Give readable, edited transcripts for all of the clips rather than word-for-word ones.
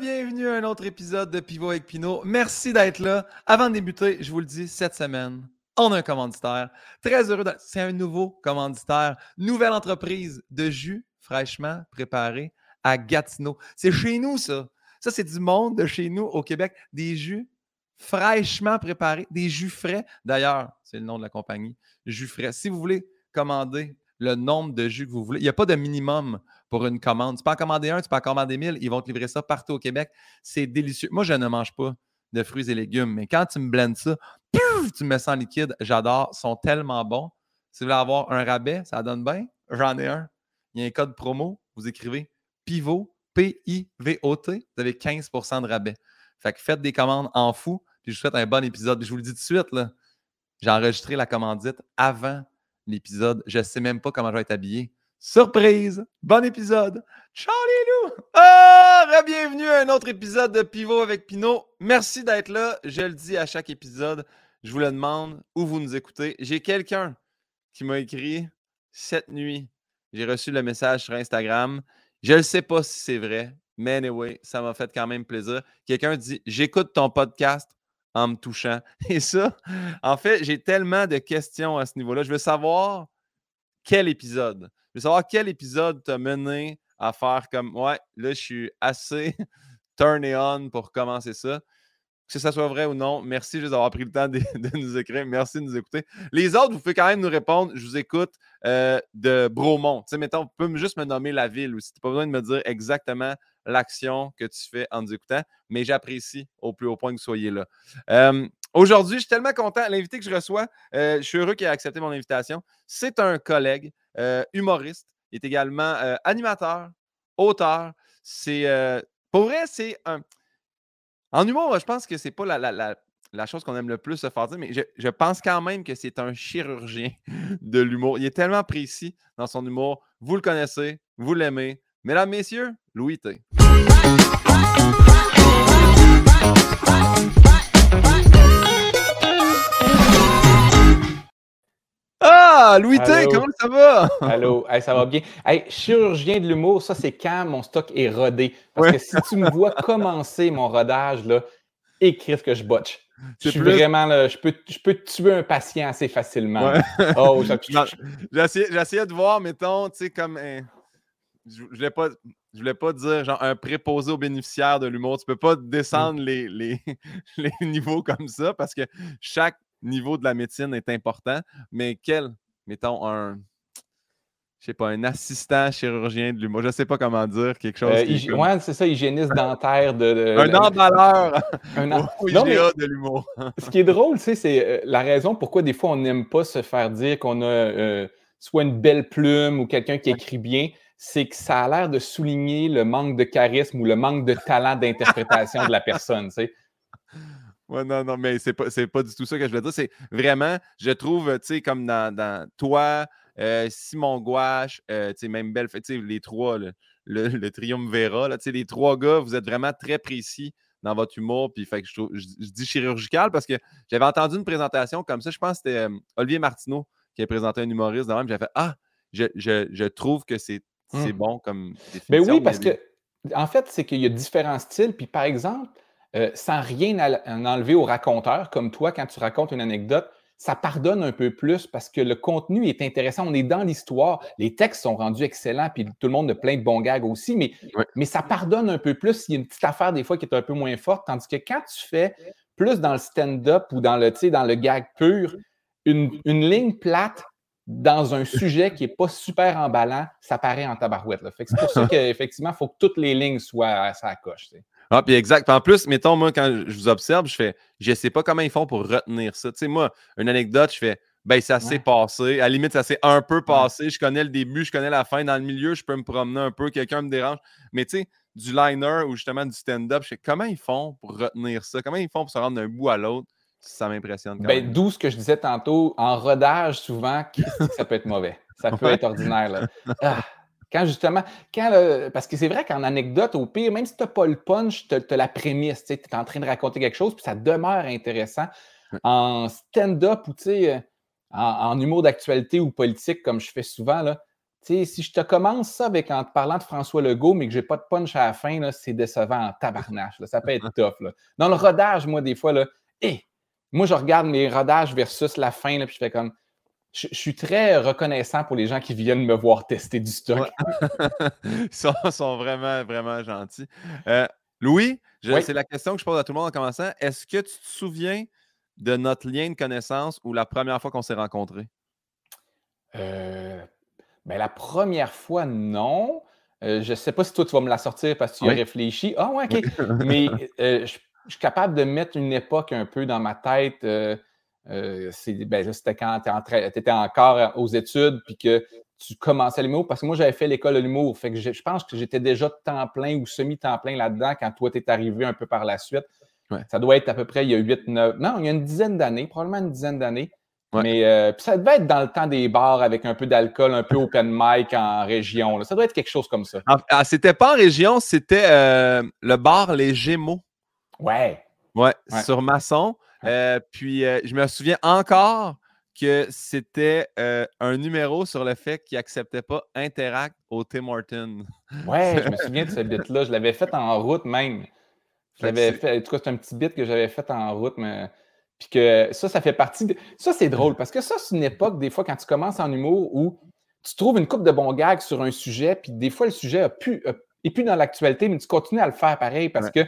Bienvenue à un autre épisode de Pivot avec Pinot. Merci d'être là. Avant de débuter, je vous le dis, cette semaine, on a un commanditaire. Très heureux. C'est un nouveau commanditaire. Nouvelle entreprise de jus fraîchement préparé à Gatineau. C'est chez nous, ça. Ça, c'est du monde de chez nous au Québec. Des jus fraîchement préparés, des jus frais. D'ailleurs, c'est le nom de la compagnie, Jus Frais. Si vous voulez commander le nombre de jus que vous voulez. Il n'y a pas de minimum pour une commande. Tu peux en commander un, tu peux en commander 1000. Ils vont te livrer ça partout au Québec. C'est délicieux. Moi, je ne mange pas de fruits et légumes, mais quand tu me blendes ça, pouf, tu me mets ça en liquide. J'adore. Ils sont tellement bons. Si vous voulez avoir un rabais, ça donne bien. J'en ai un. Il y a un code promo. Vous écrivez PIVOT, P-I-V-O-T. Vous avez 15% de rabais. Fait que faites des commandes en fou. Puis je vous souhaite un bon épisode. Puis je vous le dis tout de suite, là, j'ai enregistré la commandite avant l'épisode. Je ne sais même pas comment je vais être habillé. Surprise! Bon épisode! Ciao les loups! Ah! Bienvenue à un autre épisode de Pivot avec Pinot. Merci d'être là. Je le dis à chaque épisode. Je vous le demande où vous nous écoutez. J'ai quelqu'un qui m'a écrit cette nuit. J'ai reçu le message sur Instagram. Je ne sais pas si c'est vrai, mais anyway, ça m'a fait quand même plaisir. Quelqu'un dit « J'écoute ton podcast » en me touchant. Et ça, en fait, j'ai tellement de questions à ce niveau-là. Je veux savoir quel épisode. Je veux savoir quel épisode t'a mené à faire comme « Ouais, là, je suis assez turné on pour commencer ça. » Que ça soit vrai ou non, merci juste d'avoir pris le temps de nous écrire. Merci de nous écouter. Les autres, vous pouvez quand même nous répondre. Je vous écoute de Bromont. Tu sais, mettons, vous pouvez juste me nommer la ville aussi. Tu n'as pas besoin de me dire exactement l'action que tu fais en nous écoutant, mais j'apprécie au plus haut point que vous soyez là. Aujourd'hui, je suis tellement content. L'invité que je reçois, je suis heureux qu'il ait accepté mon invitation. C'est un collègue humoriste. Il est également animateur, auteur. C'est pour vrai, c'est un... En humour, je pense que c'est pas la chose qu'on aime le plus se faire dire, mais je pense quand même que c'est un chirurgien de l'humour. Il est tellement précis dans son humour. Vous le connaissez, vous l'aimez. Mesdames, messieurs, Louis T. Ah, Louis T, comment ça va? Allô, hey, ça va bien. Hey, chirurgien de l'humour, ça, c'est quand mon stock est rodé. Parce que si tu me vois commencer mon rodage, là, écrive que je botche. Je suis vraiment là, je peux tuer un patient assez facilement. Ouais. Oh, j'essayais de voir, mettons, tu sais, comme je voulais pas dire genre un préposé aux bénéficiaires de l'humour. Tu peux pas descendre les niveaux comme ça parce que chaque niveau de la médecine est important, mais mettons, un assistant chirurgien de l'humour, je ne sais pas comment dire, quelque chose. Oui, c'est ça, hygiéniste dentaire de un emballeur au IGA de l'humour. Ce qui est drôle, c'est la raison pourquoi des fois on n'aime pas se faire dire qu'on a soit une belle plume ou quelqu'un qui écrit bien, c'est que ça a l'air de souligner le manque de charisme ou le manque de talent d'interprétation de la personne, tu sais. Ouais, non, mais c'est pas du tout ça que je veux dire. C'est vraiment, je trouve, tu sais, comme dans toi, Simon Gouache, tu sais, même Belle, tu sais, les trois, le triumvirat, tu sais, les trois gars, vous êtes vraiment très précis dans votre humour. Puis, fait que je dis chirurgical parce que j'avais entendu une présentation comme ça. Je pense que c'était Olivier Martineau qui a présenté un humoriste. Dans le même, j'avais fait je trouve que c'est bon comme définition. Mais oui, parce que, en fait, c'est qu'il y a différents styles. Puis, par exemple, sans rien enlever au raconteur, comme toi, quand tu racontes une anecdote, ça pardonne un peu plus parce que le contenu est intéressant. On est dans l'histoire. Les textes sont rendus excellents puis tout le monde a plein de bons gags aussi, mais ça pardonne un peu plus. Il y a une petite affaire des fois qui est un peu moins forte, tandis que quand tu fais plus dans le stand-up ou dans le gag pur, une ligne plate dans un sujet qui n'est pas super emballant, ça paraît en tabarouette, là. Fait que c'est pour ça qu'effectivement, il faut que toutes les lignes soient à sa coche, tu sais. Ah, puis exact. Pis en plus, mettons, moi, quand je vous observe, je sais pas comment ils font pour retenir ça. Tu sais, moi, une anecdote, je fais, ça s'est passé. À la limite, ça s'est un peu passé. Je connais le début, je connais la fin. Dans le milieu, je peux me promener un peu. Quelqu'un me dérange. Mais tu sais, du liner ou justement du stand-up, je sais comment ils font pour retenir ça? Comment ils font pour se rendre d'un bout à l'autre? Ça m'impressionne quand même. D'où ce que je disais tantôt, en rodage, souvent, ça peut être mauvais. Ça peut être ordinaire, là. Ah. Parce que c'est vrai qu'en anecdote, au pire, même si tu n'as pas le punch, tu as la prémisse, tu es en train de raconter quelque chose, puis ça demeure intéressant. En stand-up ou en humour d'actualité ou politique, comme je fais souvent, là, T'sais, si je te commence ça en te parlant de François Legault, mais que j'ai pas de punch à la fin, là, c'est décevant en tabarnache. Là, ça peut être tough. Là. Dans le rodage, moi, des fois, là, moi, je regarde mes rodages versus la fin, là, puis je fais comme... Je suis très reconnaissant pour les gens qui viennent me voir tester du stock. Ouais. Ils sont vraiment, vraiment gentils. Louis, c'est la question que je pose à tout le monde en commençant. Est-ce que tu te souviens de notre lien de connaissance ou la première fois qu'on s'est rencontrés? La première fois, non. Je ne sais pas si toi, tu vas me la sortir parce que tu y as réfléchi. Ah, ouais, OK. Mais je suis capable de mettre une époque un peu dans ma tête. C'était quand tu étais encore aux études puis que tu commençais l'humour. Parce que moi, j'avais fait l'école de l'humour. Fait que je pense que j'étais déjà temps plein ou semi-temps plein là-dedans quand toi, tu es arrivé un peu par la suite. Ouais. Ça doit être à peu près il y a 8-9... Non, il y a une dizaine d'années, probablement une dizaine d'années. Ouais. Mais ça devait être dans le temps des bars avec un peu d'alcool, un peu open mic en région. Là. Ça doit être quelque chose comme ça. Ah, c'était pas en région, c'était le bar Les Gémeaux. Ouais. Sur Masson. Ouais. Puis je me souviens encore que c'était un numéro sur le fait qu'il n'acceptait pas Interact au Tim Hortons. Ouais, je me souviens de ce bit-là. Je l'avais fait en route même. En tout cas, c'est un petit bit que j'avais fait en route, mais... Puis que ça fait partie de... Ça, c'est drôle, parce que ça, c'est une époque, des fois, quand tu commences en humour, où tu trouves une couple de bons gags sur un sujet, puis des fois, le sujet n'est plus dans l'actualité, mais tu continues à le faire pareil, parce que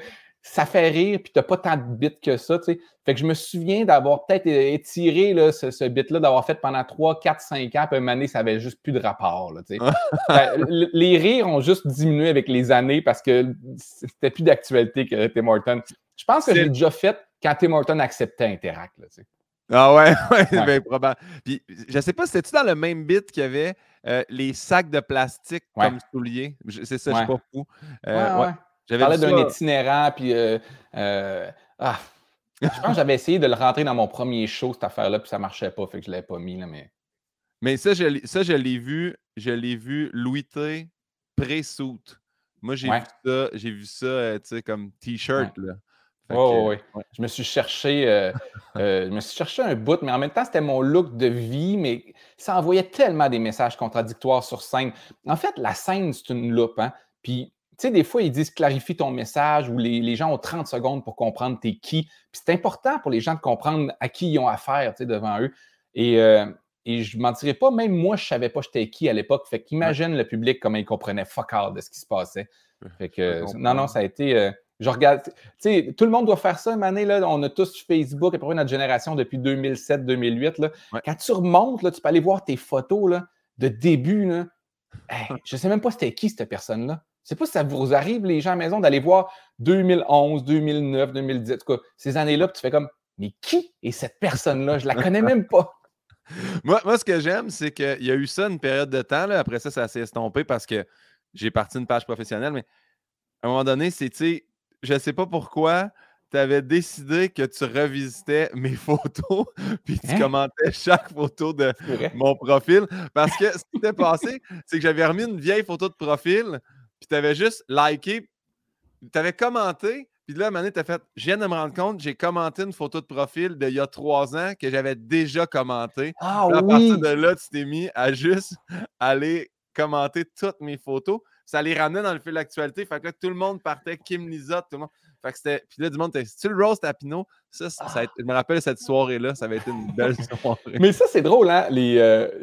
ça fait rire, puis tu n'as pas tant de bits que ça, tu sais. Fait que je me souviens d'avoir peut-être étiré là, ce bit-là, d'avoir fait pendant 3, 4, 5 ans, puis à un moment donné, ça n'avait juste plus de rapport, là, tu sais. Les rires ont juste diminué avec les années, parce que c'était plus d'actualité que Tim Hortons. Je pense que je l'ai déjà fait quand Tim Hortons acceptait Interact. Là, tu sais. Ah ouais. Bien probable. Puis, je ne sais pas, c'était-tu dans le même bit qu'il y avait les sacs de plastique comme souliers? C'est ça, je ne sais pas fou. Je parlais d'un itinérant, puis... je pense que j'avais essayé de le rentrer dans mon premier show, cette affaire-là, puis ça ne marchait pas, fait que je ne l'avais pas mis. Là, mais ça, je l'ai vu. Je l'ai vu Louis T. pré-soute. Moi, j'ai vu ça, tu sais, comme T-shirt, là. Oui. Je me suis cherché un bout, mais en même temps, c'était mon look de vie, mais ça envoyait tellement des messages contradictoires sur scène. En fait, la scène, c'est une loupe, hein? Puis, tu sais, des fois, ils disent « clarifie ton message » ou les gens ont 30 secondes pour comprendre t'es qui. Puis c'est important pour les gens de comprendre à qui ils ont affaire, tu sais, devant eux. Et je ne mentirais pas, même moi, je ne savais pas j'étais qui à l'époque. Fait qu'imagine le public comment il comprenait fuck all de ce qui se passait. Fait que, non, ça a été... je regarde, tu sais, tout le monde doit faire ça une année, là, on a tous Facebook, à peu près notre génération depuis 2007-2008, là. Ouais. Quand tu remontes, là, tu peux aller voir tes photos, là, de début, là. Je sais même pas c'était qui, cette personne-là. Je sais pas si ça vous arrive, les gens à la maison, d'aller voir 2011, 2009, 2010, en tout cas, ces années-là, puis tu fais comme, mais qui est cette personne-là? Je la connais même pas. Moi, ce que j'aime, c'est qu'il y a eu ça une période de temps, là. Après ça, ça s'est estompé parce que j'ai parti une page professionnelle, mais à un moment donné, c'est, tu sais, je ne sais pas pourquoi, tu avais décidé que tu revisitais mes photos puis tu commentais chaque photo de mon profil. Parce que ce qui s'était passé, c'est que j'avais remis une vieille photo de profil puis tu avais juste liké, tu avais commenté. Puis là, à un moment donné, tu as fait « Je viens de me rendre compte, j'ai commenté une photo de profil d'il y a 3 ans que j'avais déjà commentée. Ah, » à partir de là, tu t'es mis à juste aller commenter toutes mes photos. Ça les ramenait dans le fil d'actualité. Fait que là, tout le monde partait, Kim Lizotte, tout le monde. Fait que c'était. Puis là, du monde, tu le roast à Pinot. Je me rappelle cette soirée-là, ça avait été une belle soirée. Mais ça, c'est drôle, hein? Il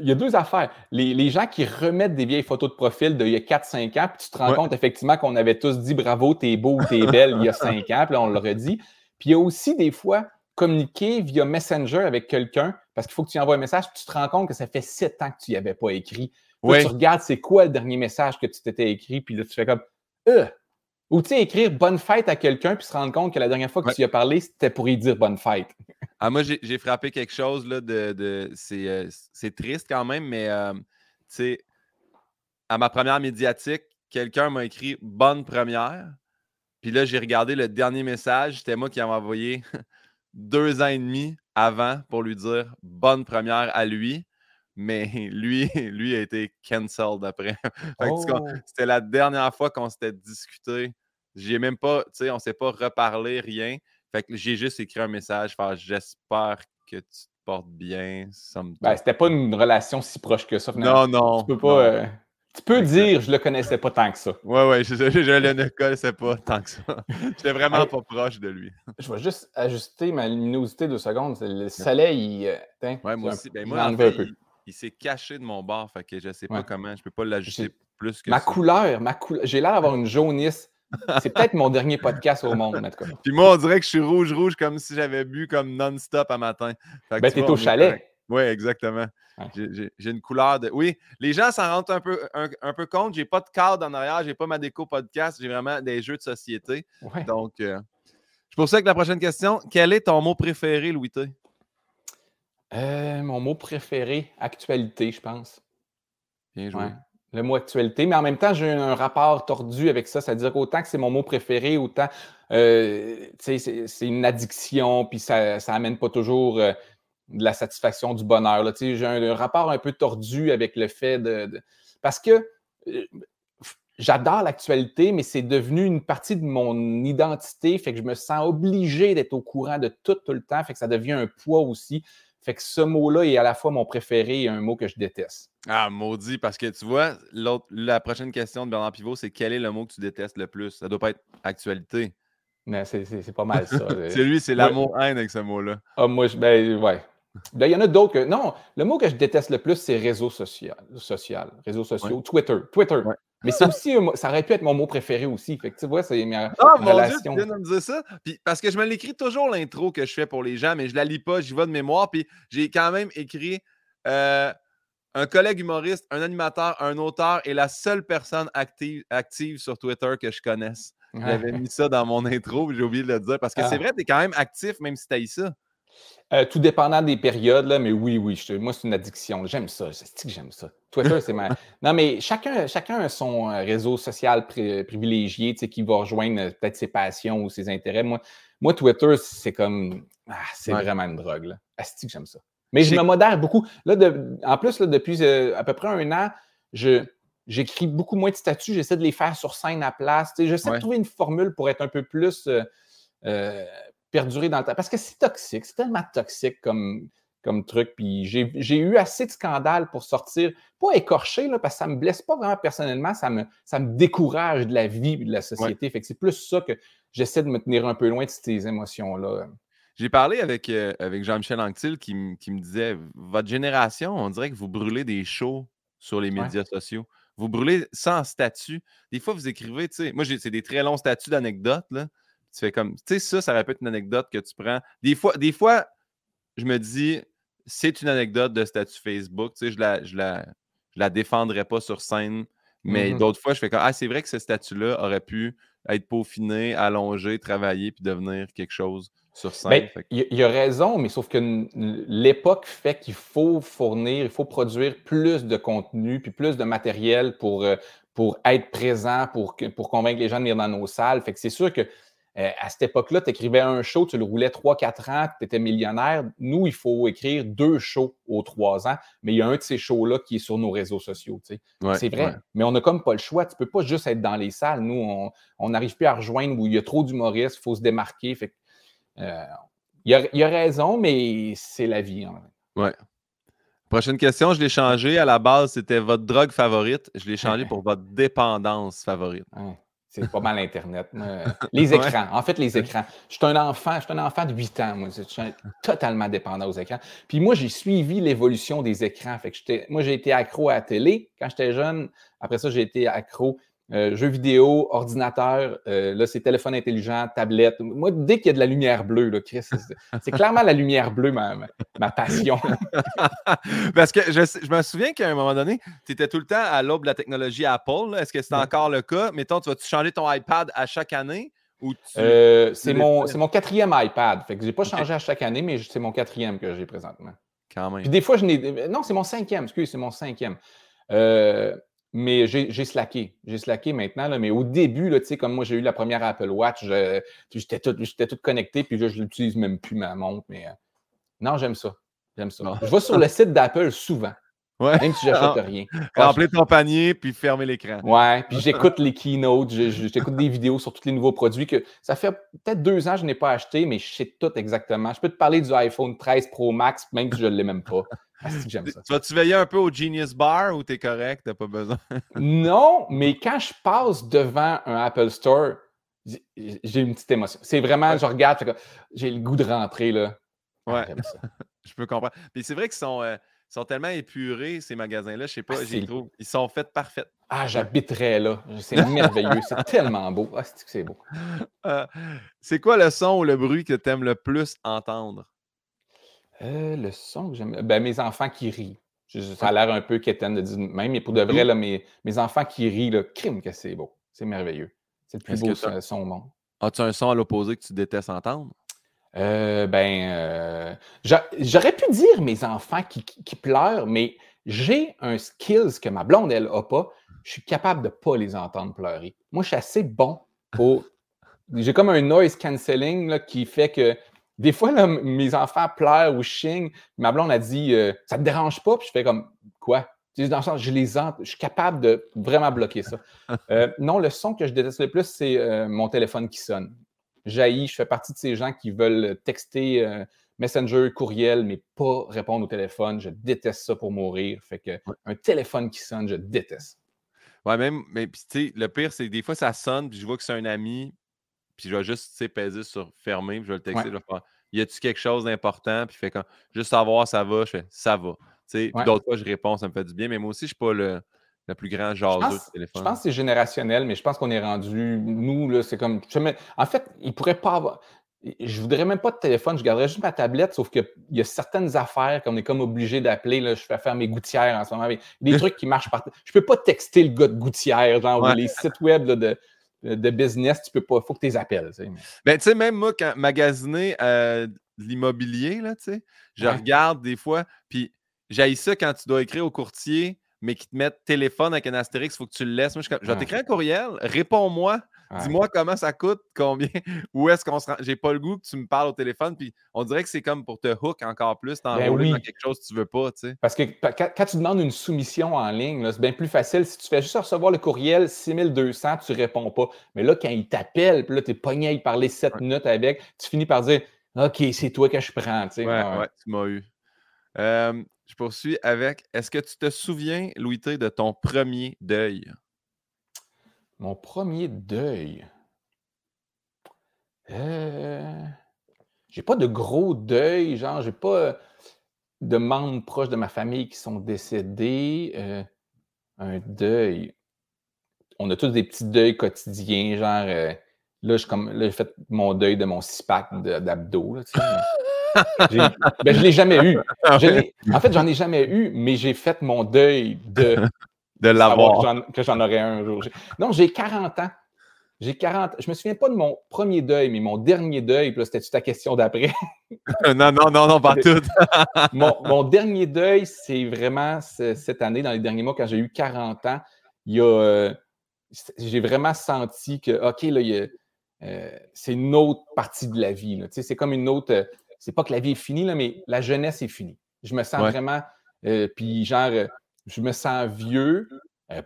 y a deux affaires. Les gens qui remettent des vieilles photos de profil d'il y a 4-5 ans, puis tu te rends compte effectivement qu'on avait tous dit bravo, t'es beau ou t'es belle il y a 5 ans, puis là, on le redit. Puis il y a aussi des fois communiquer via Messenger avec quelqu'un, parce qu'il faut que tu envoies un message, puis tu te rends compte que ça fait 7 ans que tu n'y avais pas écrit. Là, tu regardes c'est quoi le dernier message que tu t'étais écrit, puis là, tu fais comme ou tu sais, écrire bonne fête à quelqu'un, puis se rendre compte que la dernière fois que tu y as parlé, c'était pour y dire bonne fête. Ah, moi, j'ai frappé quelque chose, là, c'est triste quand même, mais tu sais, à ma première médiatique, quelqu'un m'a écrit bonne première, puis là, j'ai regardé le dernier message, c'était moi qui en ai envoyé 2 ans et demi avant pour lui dire bonne première à lui. Mais lui a été cancelled après. C'était la dernière fois qu'on s'était discuté. J'ai même pas, tu sais, on s'est pas reparlé, rien. Fait que j'ai juste écrit un message. J'espère que tu porte bien. Ben, c'était pas une relation si proche que ça, finalement. Non, non. Tu peux pas. Tu peux dire, je le connaissais pas tant que ça. Oui, je le connaissais pas tant que ça. J'étais vraiment pas proche de lui. Je vais juste ajuster ma luminosité 2 secondes. Le soleil, moi aussi. Ben, moi, il s'est caché de mon bord, fait que je sais pas comment. Je peux pas l'ajuster plus que ça. Ma couleur, j'ai l'air d'avoir une jaunisse. C'est peut-être mon dernier podcast au monde, en tout cas. Puis moi, on dirait que je suis rouge, comme si j'avais bu comme non-stop à matin. Fait que ben, t'es au chalet. Oui, exactement. Ouais. J'ai une couleur de... Oui, les gens s'en rendent un peu compte. J'ai pas de cadre en arrière, j'ai pas ma déco podcast, j'ai vraiment des jeux de société. Ouais. Donc, je poursuis avec la prochaine question. Quel est ton mot préféré, Louis T? Mon mot préféré, actualité, je pense. Bien joué. Ouais. Le mot actualité, mais en même temps, j'ai un rapport tordu avec ça. C'est-à-dire qu'autant que c'est mon mot préféré, autant, c'est une addiction, puis ça amène pas toujours de la satisfaction, du bonheur. J'ai un rapport un peu tordu avec le fait de... Parce que j'adore l'actualité, mais c'est devenu une partie de mon identité, fait que je me sens obligé d'être au courant de tout le temps, fait que ça devient un poids aussi. Fait que ce mot-là est à la fois mon préféré et un mot que je déteste. Ah, maudit, parce que tu vois, la prochaine question de Bernard Pivot, c'est quel est le mot que tu détestes le plus? Ça doit pas être actualité. Non, c'est pas mal ça. C'est lui, c'est l'amour-haine avec ce mot-là. Ah, moi, il y en a d'autres que... Non, le mot que je déteste le plus, c'est réseaux sociaux, Twitter. Ouais. Mais c'est aussi, ça aurait pu être mon mot préféré aussi. Fait que tu vois, c'est ma relation. Mon Dieu, tu viens de me dire ça. Puis, parce que je me l'écris toujours, l'intro que je fais pour les gens, mais je la lis pas, j'y vais de mémoire. Puis j'ai quand même écrit un collègue humoriste, un animateur, un auteur et la seule personne active sur Twitter que je connaisse. J'avais mis ça dans mon intro, puis j'ai oublié de le dire. Parce que c'est vrai, tu es quand même actif, même si tu haïs ça. Tout dépendant des périodes, là, mais oui, moi, c'est une addiction. J'aime ça. C'est-tu que j'aime ça? Twitter, c'est ma... Non, mais chacun a son réseau social privilégié, tu sais, qui va rejoindre peut-être ses passions ou ses intérêts. Moi Twitter, c'est comme... Ah, c'est vraiment une drogue, là. C'est-tu que j'aime ça? Mais je me modère beaucoup. Là, en plus, là, depuis à peu près 1 an, j'écris beaucoup moins de statuts. J'essaie de les faire sur scène à place. Tu sais, j'essaie de trouver une formule pour être un peu plus... perdurer dans le temps. Parce que c'est toxique. C'est tellement toxique comme truc. Puis j'ai eu assez de scandales pour sortir. Pas écorché, là, parce que ça me blesse pas vraiment personnellement. Ça me décourage de la vie et de la société. Ouais. Fait que c'est plus ça que j'essaie de me tenir un peu loin de ces émotions-là. J'ai parlé avec Jean-Michel Anctil qui me disait « Votre génération, on dirait que vous brûlez des shows sur les médias sociaux. Vous brûlez sans statut. Des fois, vous écrivez, tu sais... Moi, c'est des très longs statuts d'anecdotes, là. Tu fais comme, tu sais, ça répète une anecdote que tu prends. Des fois, je me dis, c'est une anecdote de statut Facebook. Tu sais, je la défendrais pas sur scène. Mais d'autres fois, je fais comme, c'est vrai que ce statut-là aurait pu être peaufiné, allongé, travaillé, puis devenir quelque chose sur scène. Il a raison, mais sauf que l'époque fait qu'il faut fournir, il faut produire plus de contenu, puis plus de matériel pour être présent, pour convaincre les gens de venir dans nos salles. Fait que c'est sûr que à cette époque-là, tu écrivais un show, tu le roulais 3-4 ans, tu étais millionnaire. Nous, il faut écrire 2 shows aux 3 ans, mais il y a un de ces shows-là qui est sur nos réseaux sociaux. Tu sais. Ouais, c'est vrai, mais on n'a comme pas le choix. Tu ne peux pas juste être dans les salles. Nous, on n'arrive plus à rejoindre où il y a trop d'humoristes, il faut se démarquer. Fait que, il a raison, mais c'est la vie. Hein. Ouais. Prochaine question, je l'ai changée. À la base, c'était votre drogue favorite. Je l'ai changée pour votre dépendance favorite. Ouais. C'est pas mal Internet. Les écrans. En fait, les écrans. Je suis un enfant de 8 ans. Moi. Je suis totalement dépendant aux écrans. Puis moi, j'ai suivi l'évolution des écrans. Fait que j'ai été accro à la télé quand j'étais jeune. Après ça, j'ai été accro jeux vidéo, ordinateur. Là, c'est téléphone intelligent, tablette. Moi, dès qu'il y a de la lumière bleue, là, Chris, c'est clairement la lumière bleue, ma passion. Parce que je me souviens qu'à un moment donné, tu étais tout le temps à l'aube de la technologie Apple. Là. Est-ce que c'est encore le cas? Mettons, tu vas-tu changer ton iPad à chaque année? Ou c'est mon 4e iPad. Fait que je n'ai pas changé à chaque année, mais c'est mon 4e que j'ai présentement. Quand même. Puis des fois, non, c'est mon 5e. Excusez, c'est mon 5e. Mais j'ai slacké. J'ai slacké maintenant, là, mais au début, tu sais, comme moi, j'ai eu la première Apple Watch, j'étais tout connecté, puis là, je l'utilise même plus, ma montre. Mais non, j'aime ça. J'aime ça. Je vais sur le site d'Apple souvent. Ouais. Même si j'achète rien. Remplir ton panier, puis fermer l'écran. Ouais, puis j'écoute les keynotes, j'écoute des vidéos sur tous les nouveaux produits que ça fait peut-être 2 ans que je n'ai pas acheté, mais je sais tout exactement. Je peux te parler du iPhone 13 Pro Max, même si je ne l'ai même pas. Asti, j'aime ça. Tu vas-tu veiller un peu au Genius Bar ou t'es correct, t'as pas besoin? Non, mais quand je passe devant un Apple Store, j'ai une petite émotion. C'est vraiment, je regarde, j'ai le goût de rentrer, là. Ouais, ça. Je peux comprendre. Mais c'est vrai qu'ils sont... Ils sont tellement épurés, ces magasins-là. Je sais pas, j'y trouve. Ils sont faits parfaits. Ah, j'habiterais là. C'est merveilleux. C'est tellement beau. Ah, c'est beau. C'est quoi le son ou le bruit que tu aimes le plus entendre? Le son que j'aime... Ben, mes enfants qui rient. Ça a l'air un peu quétaine de dire même, mais pour de vrai, là, mes enfants qui rient, là, crime que c'est beau. C'est merveilleux. C'est le plus beau son au monde. As-tu un son à l'opposé que tu détestes entendre? J'aurais pu dire mes enfants qui pleurent, mais j'ai un skills que ma blonde, elle n'a pas. Je suis capable de ne pas les entendre pleurer. Moi, je suis assez bon pour... J'ai comme un noise cancelling là, qui fait que des fois, là, mes enfants pleurent ou chignent. Ma blonde a dit « ça ne te dérange pas? » Puis je fais comme « quoi? » Dans le sens, je les entends. Je suis capable de vraiment bloquer ça. Non, le son que je déteste le plus, c'est mon téléphone qui sonne. Je fais partie de ces gens qui veulent texter Messenger, courriel, mais pas répondre au téléphone. Je déteste ça pour mourir. Fait que un téléphone qui sonne, je déteste. Ouais, même, mais tu sais, le pire, c'est que des fois, ça sonne, puis je vois que c'est un ami, puis je vais juste peser sur fermer, puis je vais le texter. Ouais. Je vais faire, y a-tu quelque chose d'important? Puis fait quand juste savoir, ça va, je fais ça va. Tu sais, puis d'autres fois, je réponds, ça me fait du bien, mais moi aussi, je suis pas le plus grand jaseux du téléphone. Je pense que c'est générationnel, mais je pense qu'on est rendu... Nous, là, c'est comme... En fait, il pourrait pas avoir... Je voudrais même pas de téléphone, je garderais juste ma tablette, sauf qu'il y a certaines affaires qu'on est comme obligé d'appeler. Là, je fais faire mes gouttières en ce moment. Mais des trucs qui marchent par... Je peux pas texter le gars de gouttières, genre, ou les sites web là, de business, tu peux pas... Faut que tu les appelles. Tu sais. Ben, tu sais, même moi, quand magasiner l'immobilier, là, tu sais, je regarde des fois, puis j'haïs ça quand tu dois écrire au courtier... mais qui te mettent téléphone avec un astérix, il faut que tu le laisses. Moi, je vais t'écrire un courriel, réponds-moi, dis-moi comment ça coûte, combien, où est-ce qu'on se rend. J'ai pas le goût que tu me parles au téléphone, puis on dirait que c'est comme pour te hook encore plus, t'enrouler dans quelque chose que tu veux pas, tu sais. Parce que quand tu demandes une soumission en ligne, là, c'est bien plus facile. Si tu fais juste recevoir le courriel 6200, tu réponds pas. Mais là, quand il t'appelle, puis là, t'es pogné à y parler 7 minutes avec, tu finis par dire « OK, c'est toi que je prends », tu sais. Ouais, tu m'as eu. Je poursuis avec « Est-ce que tu te souviens, Louis-T, de ton premier deuil? » Mon premier deuil? J'ai pas de gros deuil, genre j'ai pas de membres proches de ma famille qui sont décédés. Un deuil. On a tous des petits deuils quotidiens, genre là, j'ai fait mon deuil de mon 6-pack d'abdos, là, tu sais. Ben, je ne l'ai jamais eu. En fait, j'en ai jamais eu, mais j'ai fait mon deuil de l'avoir. Que j'en aurais un jour. Non, j'ai 40 ans. Je me souviens pas de mon premier deuil, mais mon dernier deuil, puis c'était-tu ta question d'après? Non, pas tout. Mon dernier deuil, c'est vraiment cette année, dans les derniers mois, quand j'ai eu 40 ans, j'ai vraiment senti que, OK, là, c'est une autre partie de la vie. Là. C'est comme une autre... C'est pas que la vie est finie, là, mais la jeunesse est finie. Je me sens vraiment... puis genre, je me sens vieux,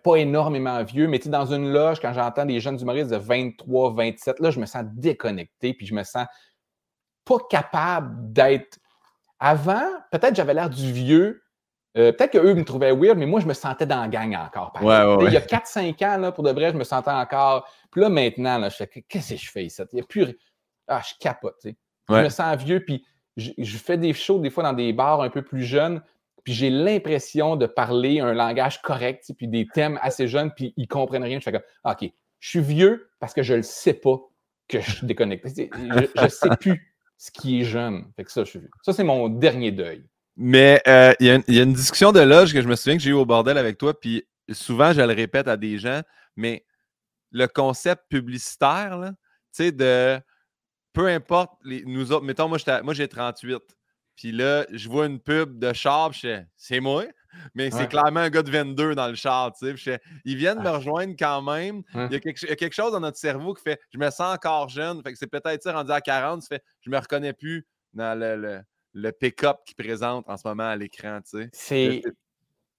pas énormément vieux, mais tu sais, dans une loge, quand j'entends des jeunes humoristes de 23, 27, là, je me sens déconnecté, puis je me sens pas capable d'être... Avant, peut-être j'avais l'air du vieux, peut-être qu'eux me trouvaient weird, mais moi, je me sentais dans la gang encore. Il y a 4-5 ans, là, pour de vrai, je me sentais encore... Puis là, maintenant, là, je fais, qu'est-ce que je fais ici? Il y a plus... Ah, je capote, tu sais. Je me sens vieux, puis je fais des shows des fois dans des bars un peu plus jeunes, puis j'ai l'impression de parler un langage correct, puis des thèmes assez jeunes, puis ils ne comprennent rien. Je fais comme, OK, je suis vieux parce que je ne le sais pas que je suis déconnecté. Je ne sais plus ce qui est jeune. Fait que ça, je suis vieux. Ça, c'est mon dernier deuil. Mais il y a une discussion de loge que je me souviens que j'ai eu au bordel avec toi, puis souvent, je le répète à des gens, mais le concept publicitaire, là, tu sais, de... Peu importe, nous autres, mettons, moi j'ai 38, puis là, je vois une pub de char, je sais, c'est moi, mais c'est clairement un gars de 22 dans le char, tu sais, ils viennent me rejoindre quand même, il y a quelque chose dans notre cerveau qui fait, je me sens encore jeune, fait que c'est peut-être, tu sais, rendu à 40, tu fais, je me reconnais plus dans le pick-up qu'ils présentent en ce moment à l'écran, tu sais. C'est...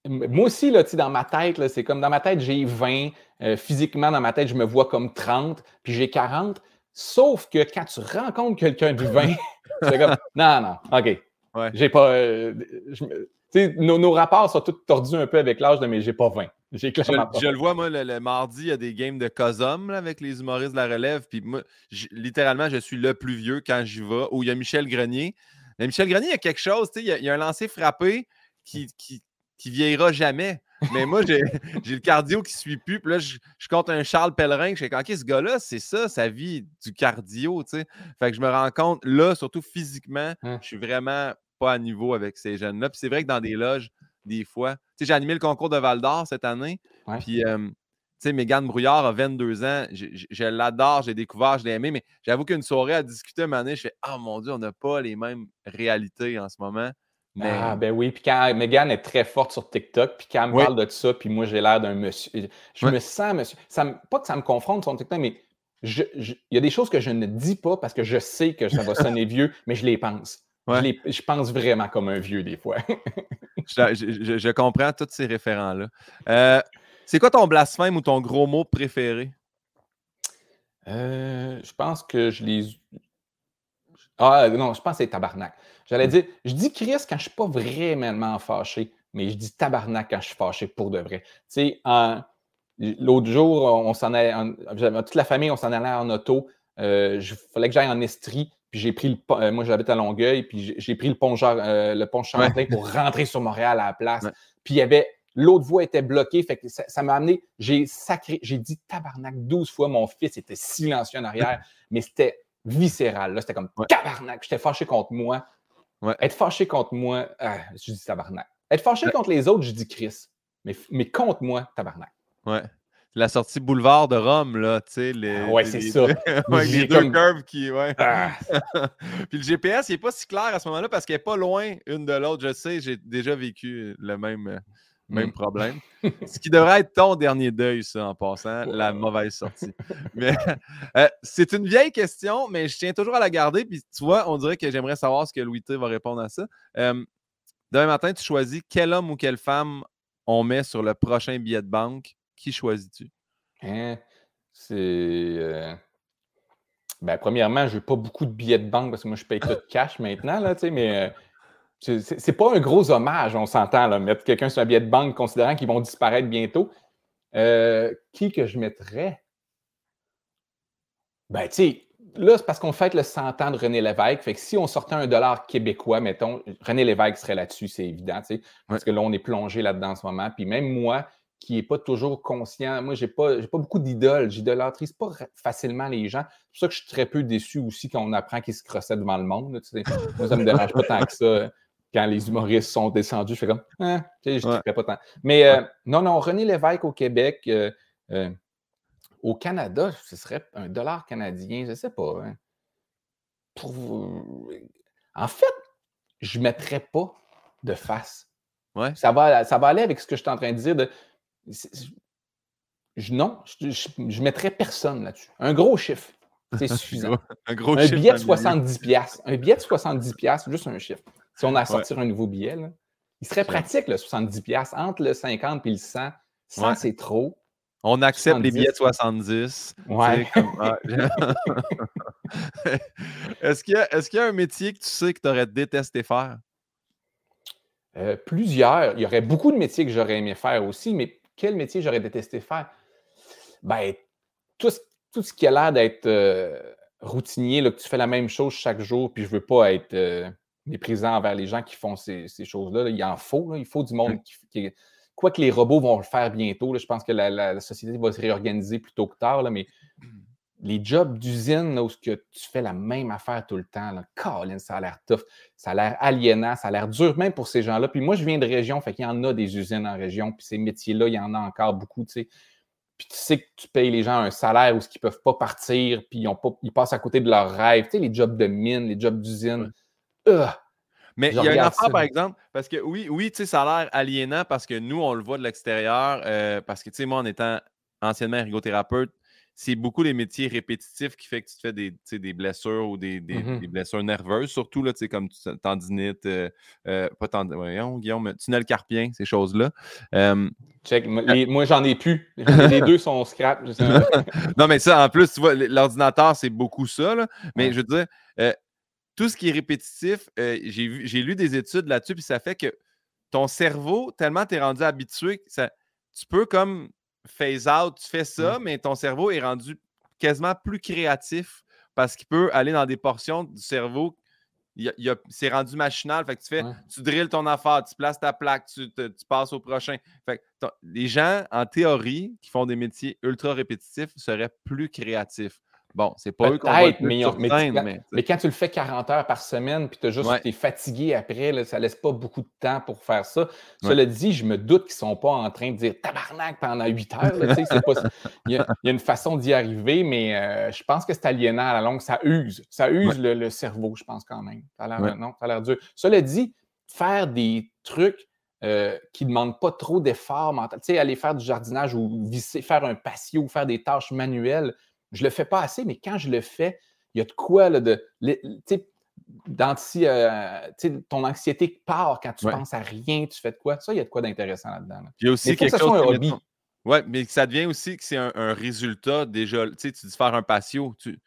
Moi aussi, là, dans ma tête, là, c'est comme dans ma tête, j'ai 20. Physiquement, dans ma tête, je me vois comme 30, puis j'ai 40. Sauf que quand tu rencontres quelqu'un de 20, tu fais comme non, OK. Ouais. J'ai pas. Nos rapports sont tous tordus un peu avec l'âge, mais j'ai pas 20. Je le vois, moi, le mardi, il y a des games de COSOM là, avec les humoristes de la relève. Puis moi, littéralement, je suis le plus vieux quand j'y vais. Où il y a Michel Grenier. Mais Michel Grenier, il y a quelque chose, il y a un lancer frappé qui vieillira jamais. Mais moi, j'ai le cardio qui ne suit plus. Puis là, je compte un Charles Pellerin. Je fais OK, ce gars-là, c'est ça, sa vie du cardio. T'sais. Fait que je me rends compte, là, surtout physiquement, je suis vraiment pas à niveau avec ces jeunes-là. Puis c'est vrai que dans des loges, des fois... Tu sais, j'ai animé le concours de Val-d'Or cette année. Ouais. Puis, tu sais, Mégane Brouillard a 22 ans. Je l'adore, j'ai découvert, je l'ai aimé. Mais j'avoue qu'une soirée à discuter, un moment donné, je fais « Ah, mon Dieu, on n'a pas les mêmes réalités en ce moment. » Mais... Ah, ben oui. Puis quand Mégane est très forte sur TikTok, puis quand elle me parle de ça, puis moi, j'ai l'air d'un monsieur. Je me sens monsieur. Pas que ça me confronte sur TikTok, mais il y a des choses que je ne dis pas parce que je sais que ça va sonner vieux, mais je les pense. Ouais. Je pense vraiment comme un vieux des fois. je comprends tous ces référents-là. C'est quoi ton blasphème ou ton gros mot préféré? Je pense que je les... Ah non, je pense que c'est tabarnak. J'allais dire, je dis Christ quand je ne suis pas vraiment fâché, mais je dis tabarnak quand je suis fâché pour de vrai. Tu sais, l'autre jour, on s'en allait toute la famille, on s'en allait en auto. Il fallait que j'aille en Estrie. Puis j'ai pris moi, j'habite à Longueuil, puis j'ai pris le pont Champlain pour rentrer sur Montréal à la place. Ouais. Puis il y avait l'autre voie était bloquée, fait que ça m'a amené. J'ai dit tabarnak 12 fois. Mon fils était silencieux en arrière, mais c'était viscéral. Là, c'était comme tabarnak. J'étais fâché contre moi. Ouais. Être fâché contre moi, je dis tabarnak. Être fâché contre les autres, je dis Chris. Mais contre moi, tabarnak. Ouais. La sortie boulevard de Rome, là, tu sais. C'est ça. Les deux curves qui... Ouais. Ah. Puis le GPS, il n'est pas si clair à ce moment-là parce qu'il n'est pas loin une de l'autre. Je sais, j'ai déjà vécu le même problème. Ce qui devrait être ton dernier deuil, ça, en passant, la mauvaise sortie. Mais c'est une vieille question, mais je tiens toujours à la garder. Puis tu vois, on dirait que j'aimerais savoir ce que Louis T va répondre à ça. Demain matin, tu choisis quel homme ou quelle femme on met sur le prochain billet de banque. Qui choisis-tu? C'est... Ben, premièrement, je n'ai pas beaucoup de billets de banque parce que moi, je paye tout de cash maintenant, là, tu sais, mais c'est pas un gros hommage, on s'entend, là, mettre quelqu'un sur un billet de banque considérant qu'ils vont disparaître bientôt. Qui que je mettrais? Ben, tu sais, là, c'est parce qu'on fête le 100 ans de René Lévesque, fait que si on sortait $1 québécois, mettons, René Lévesque serait là-dessus, c'est évident, tu sais, parce que là, on est plongé là-dedans en ce moment, puis même moi, qui n'est pas toujours conscient. Moi, j'ai pas beaucoup d'idoles. J'idolâtrise pas facilement les gens. C'est pour ça que je suis très peu déçu aussi quand on apprend qu'ils se crossaient devant le monde. Là, tu sais. Moi, ça ne me dérange pas tant que ça. Quand les humoristes sont descendus, je fais comme « Ah! » Je ne triperais pas tant. Mais non, René Lévesque au Québec, au Canada, ce serait $1 canadien, je ne sais pas. Hein. En fait, je ne mettrais pas de face. Ouais. Ça va aller avec ce que je suis en train de dire de... Je mettrais personne là-dessus. Un gros chiffre, c'est suffisant. Un chiffre, billet de 70$. Un billet de 70$, juste un chiffre. Si on a à sortir un nouveau billet, là, il serait pratique, le 70$. Entre le 50 et le 100. 100, c'est trop. On accepte 70. Les billets de 70. Ouais. Est-ce qu'il y a un métier que tu sais que tu aurais détesté faire? Plusieurs. Il y aurait beaucoup de métiers que j'aurais aimé faire aussi, mais quel métier j'aurais détesté faire? Ben, tout ce qui a l'air d'être routinier, là, que tu fais la même chose chaque jour, puis je veux pas être méprisant envers les gens qui font ces choses-là. Là. Il en faut. Là. Il faut du monde qui... Quoi que les robots vont le faire bientôt, là, je pense que la société va se réorganiser plus tôt que tard, là, mais les jobs d'usine là, où que tu fais la même affaire tout le temps, là, Colin, ça a l'air tough, ça a l'air aliénant, ça a l'air dur même pour ces gens-là. Puis moi, je viens de région, fait qu'il y en a des usines en région, puis ces métiers-là, il y en a encore beaucoup, tu sais. Puis tu sais que tu payes les gens un salaire où ils ne peuvent pas partir, puis ils passent à côté de leurs rêves. Tu sais, les jobs de mine, les jobs d'usine. Mais il y a une affaire, par exemple, parce que oui, tu sais, ça a l'air aliénant parce que nous, on le voit de l'extérieur, parce que, tu sais, moi, en étant anciennement ergothérapeute, c'est beaucoup les métiers répétitifs qui fait que tu te fais des blessures ou des blessures nerveuses, surtout là, comme tendinite, Guillaume, tunnel carpien, ces choses-là. Check, moi, j'en ai plus. Les deux sont scrap. Non, mais ça, en plus, tu vois, l'ordinateur, c'est beaucoup ça, là, mais je veux dire, tout ce qui est répétitif, j'ai lu des études là-dessus, puis ça fait que ton cerveau, tellement tu es rendu habitué, ça, tu peux comme... phase out, tu fais ça, mais ton cerveau est rendu quasiment plus créatif parce qu'il peut aller dans des portions du cerveau, c'est rendu machinal, fait que tu drilles ton affaire, tu places ta plaque, tu passes au prochain. Fait que les gens, en théorie, qui font des métiers ultra répétitifs, seraient plus créatifs. Bon, c'est pas eux qu'on va mais quand tu le fais 40 heures par semaine, puis t'es fatigué après, là, ça laisse pas beaucoup de temps pour faire ça. Cela dit, je me doute qu'ils sont pas en train de dire « tabarnak » pendant 8 heures. Là, c'est pas... Il y a une façon d'y arriver, mais je pense que c'est aliénant à la longue. Ça use. Ça use le cerveau, je pense quand même. Ça a l'air, non, ça a l'air dur. Cela dit, faire des trucs qui ne demandent pas trop d'efforts mentaux. Tu sais, aller faire du jardinage ou visser, faire un patio, faire des tâches manuelles, je le fais pas assez, mais quand je le fais, il y a de quoi, là, ton anxiété part quand tu penses à rien, tu fais de quoi. Ça, il y a de quoi d'intéressant là-dedans. Là. Il y a aussi quelque chose. Oui, mais ça devient aussi que c'est un résultat déjà. Tu sais, tu dis faire un patio, tu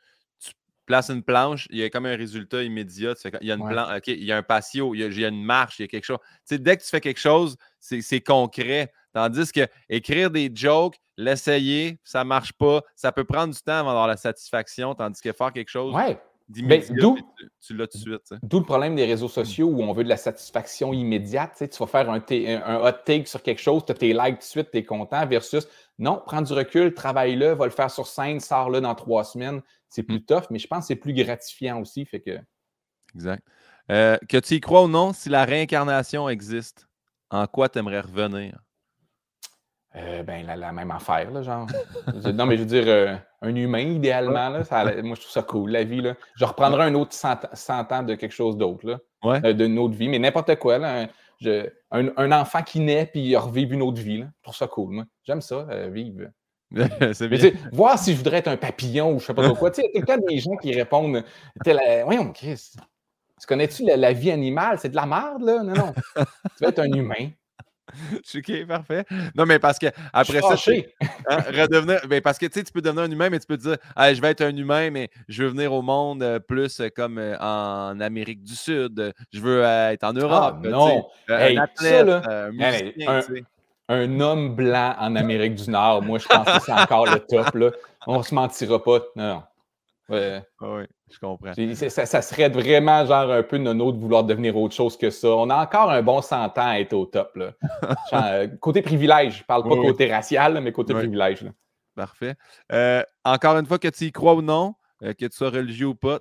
places une planche, il y a comme un résultat immédiat. Tu fais, il y a une planche, OK, il y a un patio, il y a une marche, il y a quelque chose. Tu sais, dès que tu fais quelque chose, c'est concret. Tandis que écrire des jokes, l'essayer, ça ne marche pas, ça peut prendre du temps avant d'avoir la satisfaction, tandis que faire quelque chose d'immédiat, tu l'as tout de suite. T'sais. D'où le problème des réseaux sociaux où on veut de la satisfaction immédiate. Tu vas faire un hot take sur quelque chose, tu as tes likes tout de suite, tu es content, versus non, prends du recul, travaille-le, va le faire sur scène, sors-le dans 3 semaines. C'est plus tough, mais je pense que c'est plus gratifiant aussi. Fait que... Exact. Que tu y crois ou non, si la réincarnation existe, en quoi tu aimerais revenir? La même affaire, là, genre. Non, mais je veux dire, un humain, idéalement, là, moi, je trouve ça cool, la vie, là. Je reprendrai un autre 100 ans de quelque chose d'autre, là, d'une autre vie, mais n'importe quoi, là. Un enfant qui naît, puis il revive une autre vie, là. Je trouve ça cool, moi. J'aime ça, vivre. C'est bien. Mais, voir si je voudrais être un papillon ou je sais pas trop quoi. Tu sais, il y a tout le temps des gens qui répondent, voyons, Chris, tu connais-tu la vie animale? C'est de la merde, là? Non. Tu veux être un humain. OK, parfait. Non, mais parce que après ça, redevenir. Mais parce que tu peux devenir un humain, mais tu peux te dire je vais être un humain, mais je veux venir au monde plus comme en Amérique du Sud. Je veux être en Europe. Non, un homme blanc en Amérique du Nord, moi je pense que c'est encore le top. Là. On se mentira pas. Non. Oui, je comprends. Ça serait vraiment genre un peu de notre vouloir devenir autre chose que ça. On a encore un bon 100 ans à être au top. Là. Côté privilège, je ne parle pas côté racial, mais côté privilège. Là. Parfait. Encore une fois, que tu y crois ou non, que tu sois religieux ou pas,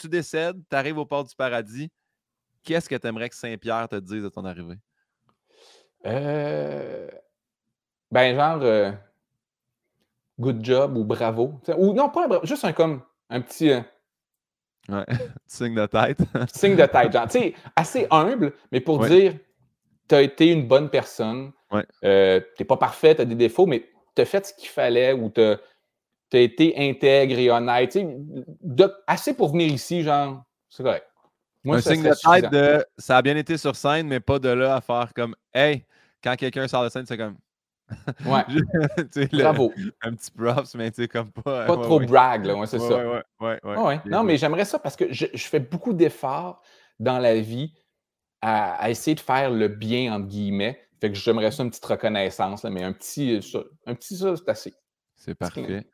tu décèdes, tu arrives au port du paradis. Qu'est-ce que tu aimerais que Saint-Pierre te dise de ton arrivée? Good job ou bravo. Ou non, pas un bravo, juste un petit... signe de tête. Signe de tête, genre. Tu sais, assez humble, mais pour dire, t'as été une bonne personne, t'es pas parfait, t'as des défauts, mais t'as fait ce qu'il fallait ou t'as été intègre et honnête. Tu sais, assez pour venir ici, genre, c'est correct. Moi, un signe de tête de... Ça a bien été sur scène, mais pas de là à faire comme, hey, quand quelqu'un sort de scène, c'est comme... Bravo. Un petit props, mais tu sais, comme pas. Pas trop brag, là, c'est ça. Non, mais j'aimerais ça parce que je fais beaucoup d'efforts dans la vie à essayer de faire le bien, entre guillemets. Fait que j'aimerais ça une petite reconnaissance, là, mais un petit ça, c'est assez. C'est parfait.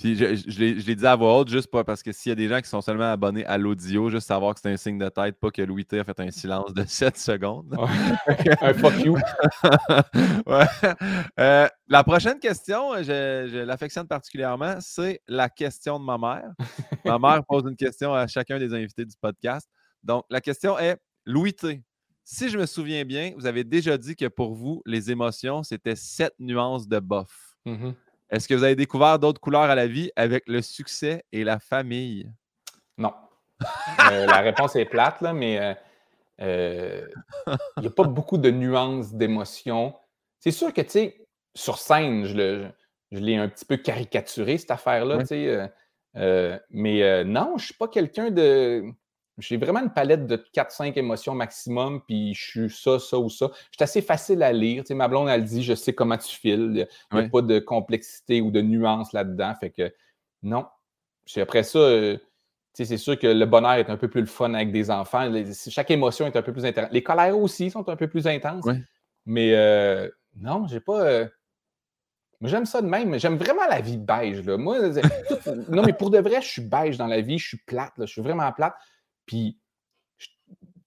Puis je l'ai dit à voix haute, juste pas parce que s'il y a des gens qui sont seulement abonnés à l'audio, juste savoir que c'est un signe de tête, pas que Louis T a fait un silence de 7 secondes. Un fuck you. La prochaine question, je l'affectionne particulièrement, c'est la question de ma mère. Ma mère pose une question à chacun des invités du podcast. Donc, la question est, Louis T, si je me souviens bien, vous avez déjà dit que pour vous, les émotions, c'était 7 nuances de bof. Est-ce que vous avez découvert d'autres couleurs à la vie avec le succès et la famille? Non. La réponse est plate, là, mais il n'y a pas beaucoup de nuances d'émotions. C'est sûr que, tu sais, sur scène, je l'ai un petit peu caricaturé, cette affaire-là, mais non, je ne suis pas quelqu'un de... J'ai vraiment une palette de 4-5 émotions maximum, puis je suis ça, ça ou ça. Je suis assez facile à lire. Tu sais, ma blonde, elle dit « je sais comment tu files ». Il n'y a pas de complexité ou de nuance là-dedans. Fait que non. Puis après ça, tu sais, c'est sûr que le bonheur est un peu plus le fun avec des enfants. Chaque émotion est un peu plus intense. Les colères aussi sont un peu plus intenses. Ouais. Mais non, j'ai pas... J'aime ça de même. J'aime vraiment la vie beige. Là. Moi, non, mais pour de vrai, je suis beige dans la vie. Je suis plate. Là. Je suis vraiment plate. Puis,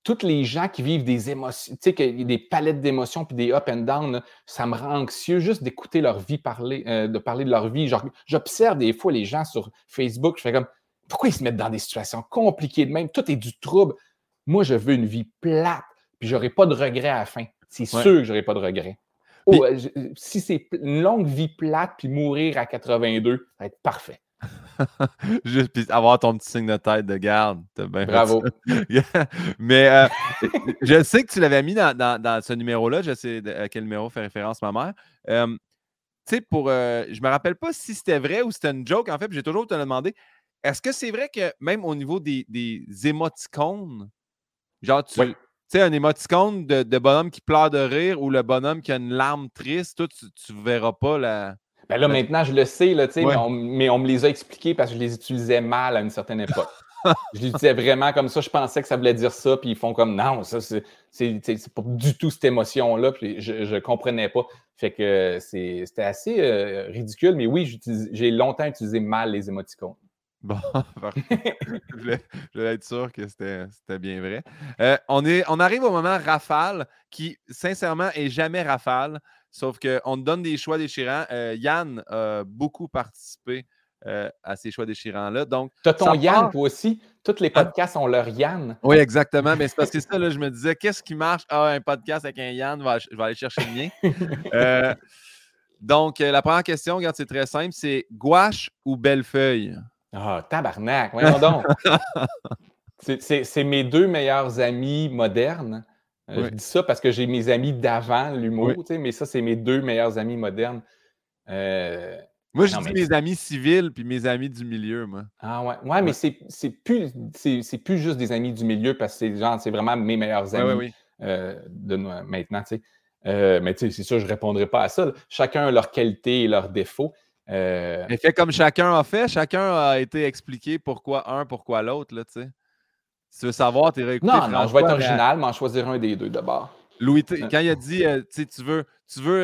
toutes les gens qui vivent des émotions, tu sais, des palettes d'émotions puis des up and down, là, ça me rend anxieux juste d'écouter leur vie parler de leur vie. Genre, j'observe des fois les gens sur Facebook, je fais comme, pourquoi ils se mettent dans des situations compliquées de même? Tout est du trouble. Moi, je veux une vie plate, puis j'aurai pas de regrets à la fin. C'est sûr que j'aurai pas de regrets. Puis, si c'est une longue vie plate puis mourir à 82, ça va être parfait. Juste puis avoir ton petit signe de tête de garde, t'as bien bravo. Mais je sais que tu l'avais mis dans ce numéro-là, je sais à quel numéro fait référence ma mère. Tu sais, je me rappelle pas si c'était vrai ou c'était une joke, en fait, puis j'ai toujours te demandé, est-ce que c'est vrai que même au niveau des émoticônes, genre tu sais, un émoticône de bonhomme qui pleure de rire ou le bonhomme qui a une larme triste, toi, tu verras pas la... Ben là, maintenant, je le sais, là, mais on me les a expliqués parce que je les utilisais mal à une certaine époque. Je les utilisais vraiment comme ça. Je pensais que ça voulait dire ça, puis ils font comme « Non, ça, c'est pas du tout cette émotion-là. » Puis je comprenais pas. Fait que c'était assez ridicule. Mais oui, j'ai longtemps utilisé mal les émoticônes. Bon, je voulais être sûr que c'était bien vrai. On arrive au moment rafale qui, sincèrement, est jamais rafale. Sauf qu'on te donne des choix déchirants. Yann a beaucoup participé à ces choix déchirants-là. Donc, t'as ton Yann, toi aussi. Tous les podcasts ont leur Yann. Oui, exactement. Mais c'est parce que ça, là, je me disais, qu'est-ce qui marche? Ah, un podcast avec un Yann, je vais aller chercher le mien. Donc, la première question, regarde, c'est très simple. C'est gouache ou bellefeuille? Ah, tabarnak, voyons donc. C'est mes deux meilleurs amis modernes. Je dis ça parce que j'ai mes amis d'avant l'humour, tu sais, mais ça, c'est mes deux meilleurs amis modernes. Moi, je dis mes amis civils puis mes amis du milieu, moi. Ah ouais, ouais, mais c'est plus juste des amis du milieu parce que c'est vraiment mes meilleurs amis de maintenant, tu sais. Mais tu sais, c'est sûr, je ne répondrai pas à ça. Là. Chacun a leurs qualités et leurs défauts. Mais fait comme chacun a fait, chacun a été expliqué pourquoi un, pourquoi l'autre, là, tu sais. Si tu veux savoir, tu irais écouter. Non, je vais être original, mais en choisir un des deux d'abord. Louis, quand il a dit tu veux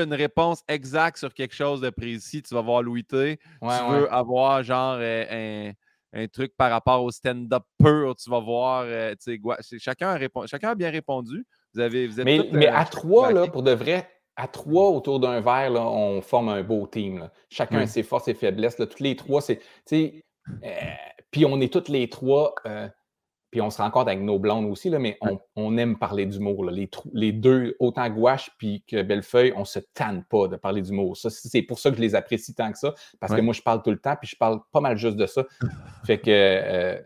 une réponse exacte sur quelque chose de précis, tu vas voir Louis T. Tu veux avoir genre un truc par rapport au stand-up pur, tu vas voir. Chacun a bien répondu. Vous êtes à trois, là, pour de vrai, à trois autour d'un verre, là, on forme un beau team. Là. Chacun a ses forces et faiblesses. Là. Toutes les trois, c'est. Puis on est toutes les trois. Puis on se rencontre avec nos blondes aussi, là, mais on aime parler d'humour. Là. Les deux, autant gouache puis que bellefeuille, on se tanne pas de parler d'humour. Ça, c'est pour ça que je les apprécie tant que ça, parce que moi, je parle tout le temps puis je parle pas mal juste de ça. Fait que...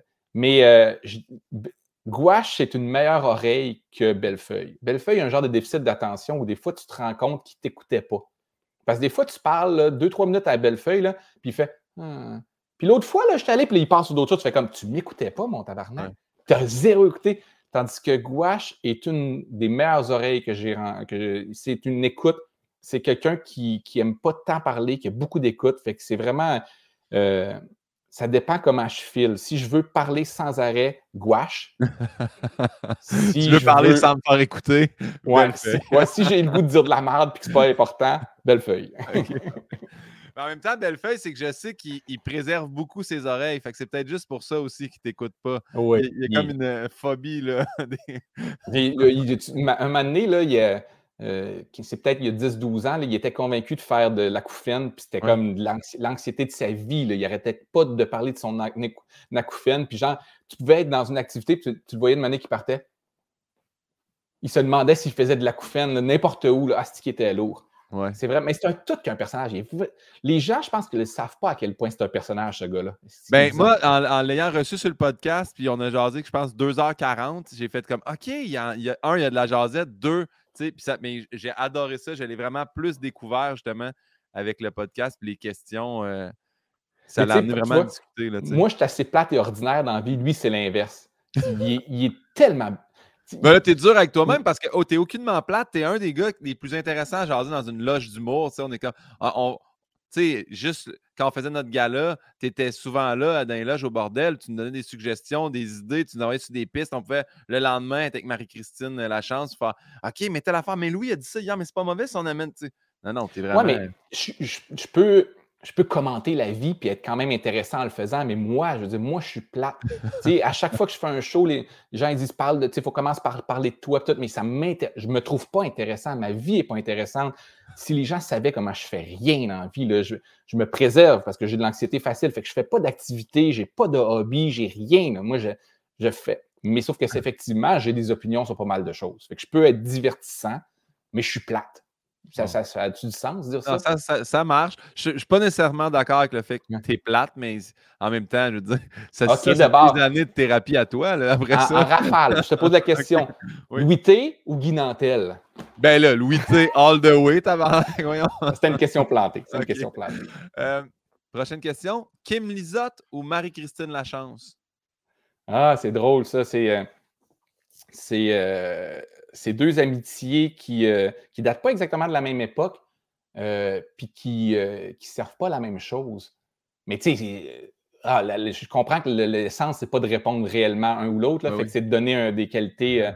gouache, c'est une meilleure oreille que bellefeuille. Bellefeuille a un genre de déficit d'attention où des fois, tu te rends compte qu'il t'écoutait pas. Parce que des fois, tu parles là, 2-3 minutes à bellefeuille, là, puis il fait... Puis l'autre fois, là, je suis allé, puis il passe sur d'autres choses. Tu fais comme, tu m'écoutais pas, mon tabarnak. T'as zéro écouté. Tandis que gouache est une des meilleures oreilles que j'ai. C'est une écoute. C'est quelqu'un qui n'aime pas tant parler, qui a beaucoup d'écoute. Fait que c'est vraiment... ça dépend comment je file. Si je veux parler sans arrêt, gouache. Si tu veux parler sans me faire écouter, si j'ai le goût de dire de la merde et que c'est pas important, bellefeuille. Okay. En même temps, bellefeuille, c'est que je sais qu'il préserve beaucoup ses oreilles. Fait que c'est peut-être juste pour ça aussi qu'il ne t'écoute pas. Oui, il y a comme une phobie. Là, un moment donné, là, c'est peut-être il y a 10-12 ans, là, il était convaincu de faire de l'acouphène. Puis c'était comme l'anxiété de sa vie. Là. Il n'arrêtait pas de parler de son acouphène. Puis genre, tu pouvais être dans une activité puis tu le voyais de manière qu'il partait. Il se demandait s'il faisait de l'acouphène n'importe où. Là, ce qui était lourd. Ouais. C'est vrai, mais c'est un tout qu'un personnage. Les gens, je pense qu'ils ne savent pas à quel point c'est un personnage, ce gars-là. Ben, moi, en l'ayant reçu sur le podcast, puis on a jasé, je pense, 2h40, j'ai fait comme, OK, il y a de la jasette, deux, tu sais, mais j'ai adoré ça, je l'ai vraiment plus découvert, justement, avec le podcast et les questions. Ça l'a amené vraiment à discuter. Là, moi, je suis assez plate et ordinaire dans la vie. Lui, c'est l'inverse. Il est tellement... Ben là, t'es dur avec toi-même parce que oh, t'es aucunement plate. T'es un des gars les plus intéressants à jaser dans une loge d'humour. On est comme... Tu sais, juste quand on faisait notre gala, tu étais souvent là dans les loges au bordel, tu nous donnais des suggestions, des idées, tu nous envoyais sur des pistes. On pouvait le lendemain être avec Marie-Christine Lachance, faire OK, mais telle affaire, mais Louis a dit ça hier, mais c'est pas mauvais si on amène. T'sais. Non, non, t'es vraiment. Oui, mais je peux commenter la vie puis être quand même intéressant en le faisant, mais moi, je veux dire, moi, je suis plate. À chaque fois que je fais un show, les gens ils disent parle de. Il faut commencer par parler de toi, tout, mais ça m'intéresse. Je me trouve pas intéressant, ma vie n'est pas intéressante. Si les gens savaient comment je fais rien dans la vie, là, je me préserve parce que j'ai de l'anxiété facile. Fait que je fais pas d'activité, j'ai pas de hobby, j'ai rien. Là. Moi, je fais. Mais sauf que c'est effectivement, j'ai des opinions sur pas mal de choses. Fait que je peux être divertissant, mais je suis plate. Ça a-tu du sens de dire ça? Non, ça marche. Je ne suis pas nécessairement d'accord avec le fait que tu es plate, mais en même temps, je veux dire, ça fait des années de thérapie à toi. Là, après ça. En rafale, je te pose la question. Okay. Oui. Louis T ou Guy Nantel? Ben là, Louis T all the way, tabarnak, voyons. C'était une question plantée. Okay. Une question plantée. Prochaine question. Kim Lizotte ou Marie-Christine Lachance? Ah, c'est drôle ça. C'est deux amitiés qui ne datent pas exactement de la même époque puis qui ne servent pas à la même chose. Mais tu sais, je comprends que l'essence, c'est pas de répondre réellement un ou l'autre. Là, fait oui. Que c'est de donner des qualités.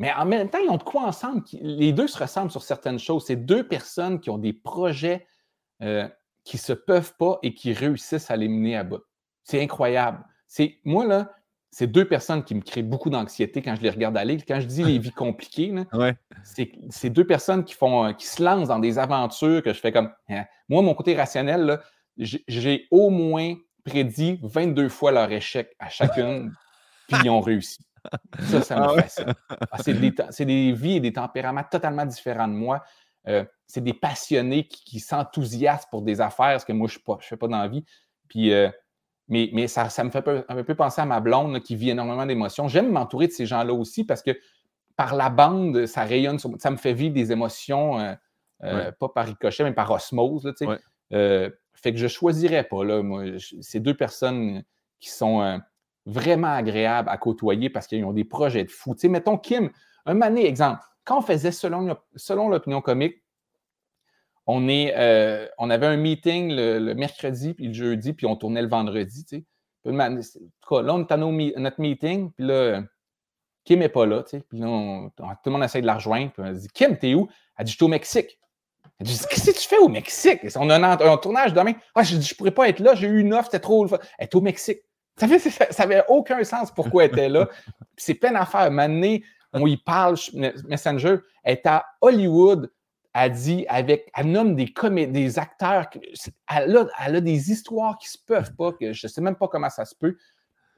Mais en même temps, ils ont de quoi ensemble. Les deux se ressemblent sur certaines choses. C'est deux personnes qui ont des projets qui ne se peuvent pas et qui réussissent à les mener à bout. C'est incroyable. Moi, là, c'est deux personnes qui me créent beaucoup d'anxiété quand je les regarde aller. Quand je dis les vies compliquées, là, ouais. C'est deux personnes qui se lancent dans des aventures que je fais comme... Hein. Moi, mon côté rationnel, là, j'ai au moins prédit 22 fois leur échec à chacune, puis ils ont réussi. Ça me fascine. Ah, c'est des vies et des tempéraments totalement différents de moi. C'est des passionnés qui s'enthousiasment pour des affaires, ce que moi, je ne fais pas dans la vie. Puis... Mais ça me fait un peu penser à ma blonde là, qui vit énormément d'émotions. J'aime m'entourer de ces gens-là aussi parce que par la bande, ça rayonne, ça me fait vivre des émotions, ouais. Pas par ricochet, mais par osmose. Là, ouais. Fait que je ne choisirais pas. Là, moi, ces deux personnes qui sont vraiment agréables à côtoyer parce qu'ils ont des projets de fou. T'sais, mettons Kim, un mané, exemple, quand on faisait selon l'opinion comique, on avait un meeting le mercredi, puis le jeudi, puis on tournait le vendredi, tu sais. En tout cas, là, on était à notre meeting, puis là, Kim n'est pas là, tu sais. Puis là, tout le monde essaie de la rejoindre, puis on dit « Kim, t'es où? » Elle dit « Je suis au Mexique. » Elle dit « Qu'est-ce que tu fais au Mexique? » On a un tournage demain. « Ah, je dis, je pourrais pas être là, j'ai eu une offre, c'était trop... » Elle est au Mexique. Ça n'avait aucun sens pourquoi elle était là. Puis c'est plein d'affaires. Maintenant, on y parle, Messenger, elle est à Hollywood. Elle dit elle nomme des acteurs. Elle a des histoires qui ne se peuvent pas, que je ne sais même pas comment ça se peut.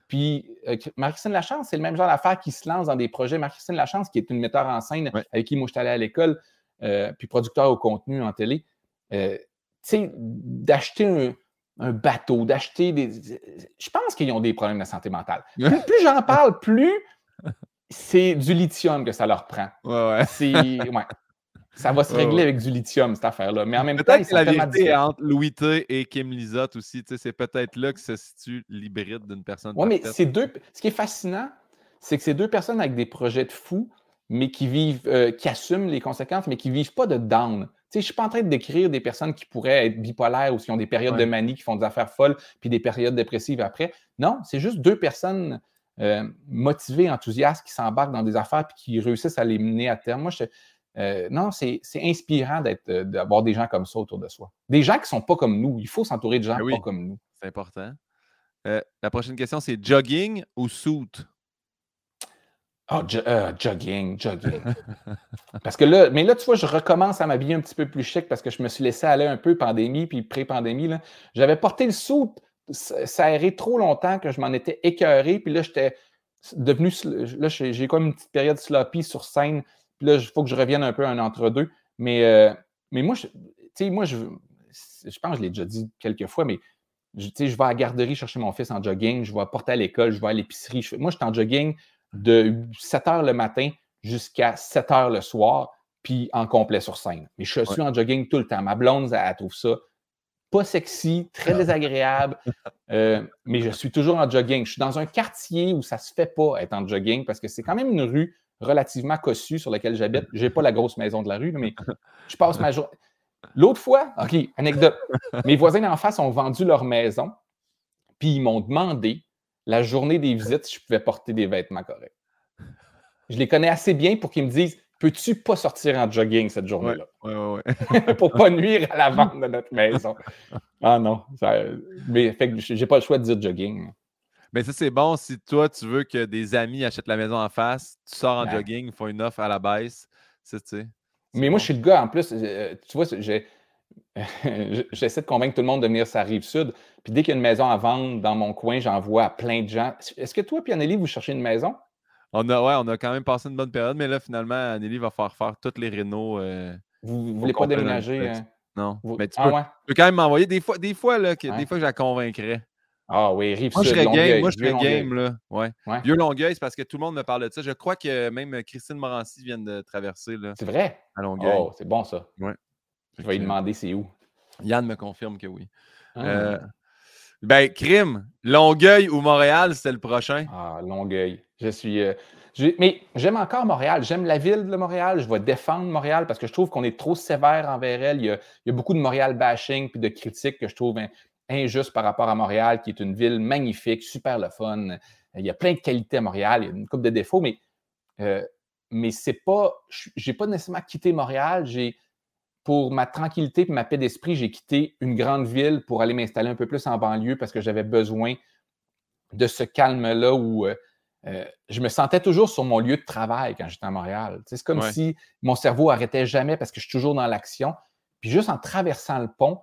Puis Marie-Christine Lachance, c'est le même genre d'affaire qui se lance dans des projets. Marie-Christine Lachance, qui est une metteur en scène ouais. Avec qui moi je suis allé à l'école, puis producteur au contenu en télé. Tu sais, d'acheter un bateau, d'acheter des. Je pense qu'ils ont des problèmes de santé mentale. Plus j'en parle, plus c'est du lithium que ça leur prend. Ouais. C'est. Ouais. Ça va se régler avec du lithium, cette affaire-là. Mais en même temps, c'est la vérité entre Louis T et Kim Lizotte aussi. C'est peut-être là que se situe l'hybride d'une personne. Oui, mais ce qui est fascinant, c'est que c'est deux personnes avec des projets de fous, mais qui assument les conséquences, mais qui ne vivent pas de down. Je ne suis pas en train de décrire des personnes qui pourraient être bipolaires ou qui ont des périodes de manie, qui font des affaires folles, puis des périodes dépressives après. Non, c'est juste deux personnes motivées, enthousiastes, qui s'embarquent dans des affaires et qui réussissent à les mener à terme. Moi, non, c'est inspirant d'avoir des gens comme ça autour de soi. Des gens qui ne sont pas comme nous. Il faut s'entourer de gens pas comme nous. C'est important. La prochaine question, c'est jogging ou suit? Oh, jogging. Parce que là, mais là, tu vois, je recommence à m'habiller un petit peu plus chic parce que je me suis laissé aller un peu pandémie puis pré-pandémie. Là. J'avais porté le suit serré trop longtemps que je m'en étais écœuré. Puis là, j'étais devenu... Là, j'ai comme une petite période sloppy sur scène. Puis là, il faut que je revienne un peu à un entre-deux. Mais moi, je pense que je l'ai déjà dit quelques fois, mais je vais à la garderie chercher mon fils en jogging, je vais porter à l'école, je vais à l'épicerie. Moi, je suis en jogging de 7 h le matin jusqu'à 7 h le soir. puis en complet sur scène. Mais je suis en jogging tout le temps. Ma blonde, elle trouve ça pas sexy, très désagréable, mais je suis toujours en jogging. Je suis dans un quartier où ça se fait pas être en jogging parce que c'est quand même une rue relativement cossue sur laquelle j'habite. J'ai pas la grosse maison de la rue, mais je passe ma journée. L'autre fois, OK, anecdote, mes voisins d'en face ont vendu leur maison, puis ils m'ont demandé la journée des visites si je pouvais porter des vêtements corrects. Je les connais assez bien pour qu'ils me disent « Peux-tu pas sortir en jogging cette journée-là? » Pour pas nuire à la vente de notre maison. Ah non, ça, mais fait que j'ai pas le choix de dire jogging. Mais ça, c'est bon si toi, tu veux que des amis achètent la maison en face, tu sors en jogging, ils font une offre à la baisse, c'est, tu sais. Mais moi, je suis le gars, en plus, tu vois, j'essaie de convaincre tout le monde de venir sur la Rive-Sud. Puis dès qu'il y a une maison à vendre dans mon coin, j'envoie à plein de gens. Est-ce que toi et Anneli, vous cherchez une maison? On a quand même passé une bonne période, mais là, finalement, Anneli va falloir faire toutes les rénos. Vous ne voulez pas déménager? Non, vous... mais tu peux quand même m'envoyer. Des fois, là, que je la convaincrais. Ah oui, Rive-Sud, Moi, je serais game, là. Ouais. Vieux Longueuil, c'est parce que tout le monde me parle de ça. Je crois que même Christine Morancy vient de traverser, là. C'est vrai? À Longueuil. Oh, c'est bon, ça. Ouais. Je vais lui demander c'est où. Yann me confirme que oui. Crime, Longueuil ou Montréal, c'est le prochain. Ah, Longueuil. Mais j'aime encore Montréal. J'aime la ville de Montréal. Je vais défendre Montréal parce que je trouve qu'on est trop sévère envers elle. Il y a beaucoup de Montréal bashing puis de critiques que je trouve... injuste par rapport à Montréal, qui est une ville magnifique, super le fun. Il y a plein de qualités à Montréal, il y a une couple de défauts, mais c'est pas... J'ai pas nécessairement quitté Montréal. Pour ma tranquillité et ma paix d'esprit, j'ai quitté une grande ville pour aller m'installer un peu plus en banlieue parce que j'avais besoin de ce calme-là où je me sentais toujours sur mon lieu de travail quand j'étais à Montréal. T'sais, c'est comme si mon cerveau arrêtait jamais parce que je suis toujours dans l'action. Puis juste en traversant le pont,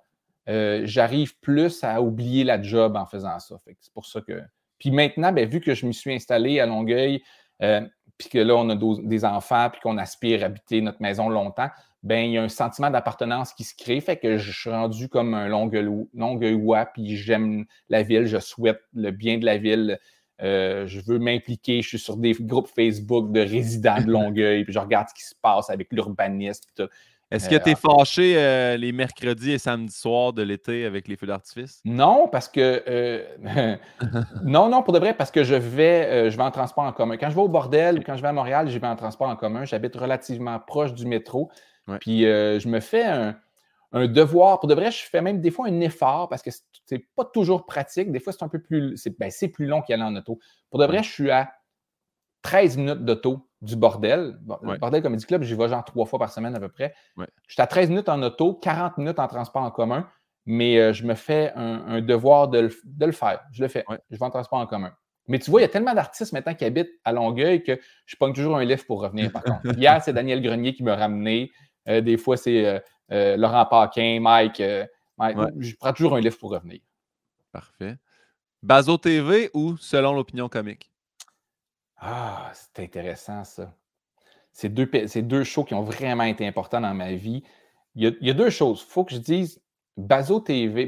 j'arrive plus à oublier la job en faisant ça. Fait que c'est pour ça que... Puis maintenant, vu que je m'y suis installé à Longueuil, puis que là, on a des enfants, puis qu'on aspire à habiter notre maison longtemps, il y a un sentiment d'appartenance qui se crée. Fait que je suis rendu comme un Longueuillois, puis j'aime la ville, je souhaite le bien de la ville. Je veux m'impliquer, je suis sur des groupes Facebook de résidents de Longueuil, puis je regarde ce qui se passe avec l'urbanisme, puis tout. Est-ce que tu es fâché les mercredis et samedis soirs de l'été avec les feux d'artifice? Non, parce que... non, pour de vrai, parce que je vais en transport en commun. Quand je vais au bordel, quand je vais à Montréal, je vais en transport en commun. J'habite relativement proche du métro. Puis je me fais un devoir. Pour de vrai, je fais même des fois un effort parce que c'est pas toujours pratique. Des fois, c'est un peu plus... c'est plus long qu'y aller en auto. Pour de vrai, je suis à 13 minutes d'auto du bordel. Le Bordel Comedy Club, j'y vais genre 3 fois par semaine à peu près. Je suis à 13 minutes en auto, 40 minutes en transport en commun, mais je me fais un devoir de le faire. Je le fais. Je vais en transport en commun. Mais tu vois, il y a tellement d'artistes maintenant qui habitent à Longueuil que je pogne toujours un lift pour revenir par contre. Hier, c'est Daniel Grenier qui m'a ramené. Des fois, c'est Laurent Paquin, Mike. Je prends toujours un lift pour revenir. Parfait. Bazo TV ou Selon l'opinion comique? Ah, c'est intéressant, ça. C'est deux shows qui ont vraiment été importants dans ma vie. Il y a deux choses. Il faut que je dise, Bazo.tv,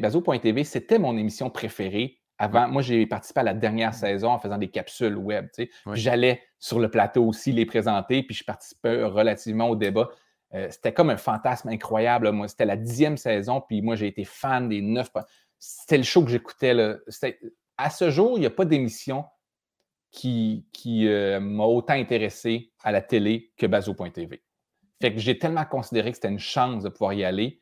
c'était mon émission préférée. Avant, moi, j'ai participé à la dernière saison en faisant des capsules web. J'allais sur le plateau aussi les présenter, puis je participais relativement au débat. C'était comme un fantasme incroyable. Moi, c'était la 10e saison, puis moi, j'ai été fan des 9. C'était le show que j'écoutais. Là. À ce jour, il n'y a pas d'émission qui m'a autant intéressé à la télé que Bazo.tv. Fait que j'ai tellement considéré que c'était une chance de pouvoir y aller.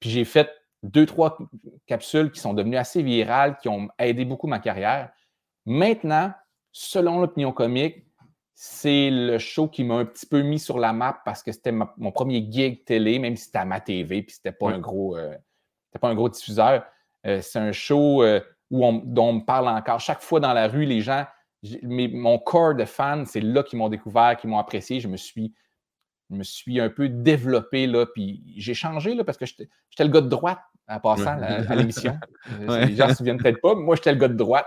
Puis j'ai fait 2-3 capsules qui sont devenues assez virales, qui ont aidé beaucoup ma carrière. Maintenant, Selon l'opinion comique, c'est le show qui m'a un petit peu mis sur la map parce que c'était mon premier gig télé, même si c'était à ma TV, puis c'était pas un gros diffuseur. C'est un show dont on me parle encore. Chaque fois dans la rue, les gens... Mais mon corps de fans, c'est là qu'ils m'ont découvert, qu'ils m'ont apprécié. Je me suis un peu développé, là, puis j'ai changé, là, parce que j'étais le gars de droite, en passant à l'émission. Les gens ne se souviennent peut-être pas, mais moi, j'étais le gars de droite.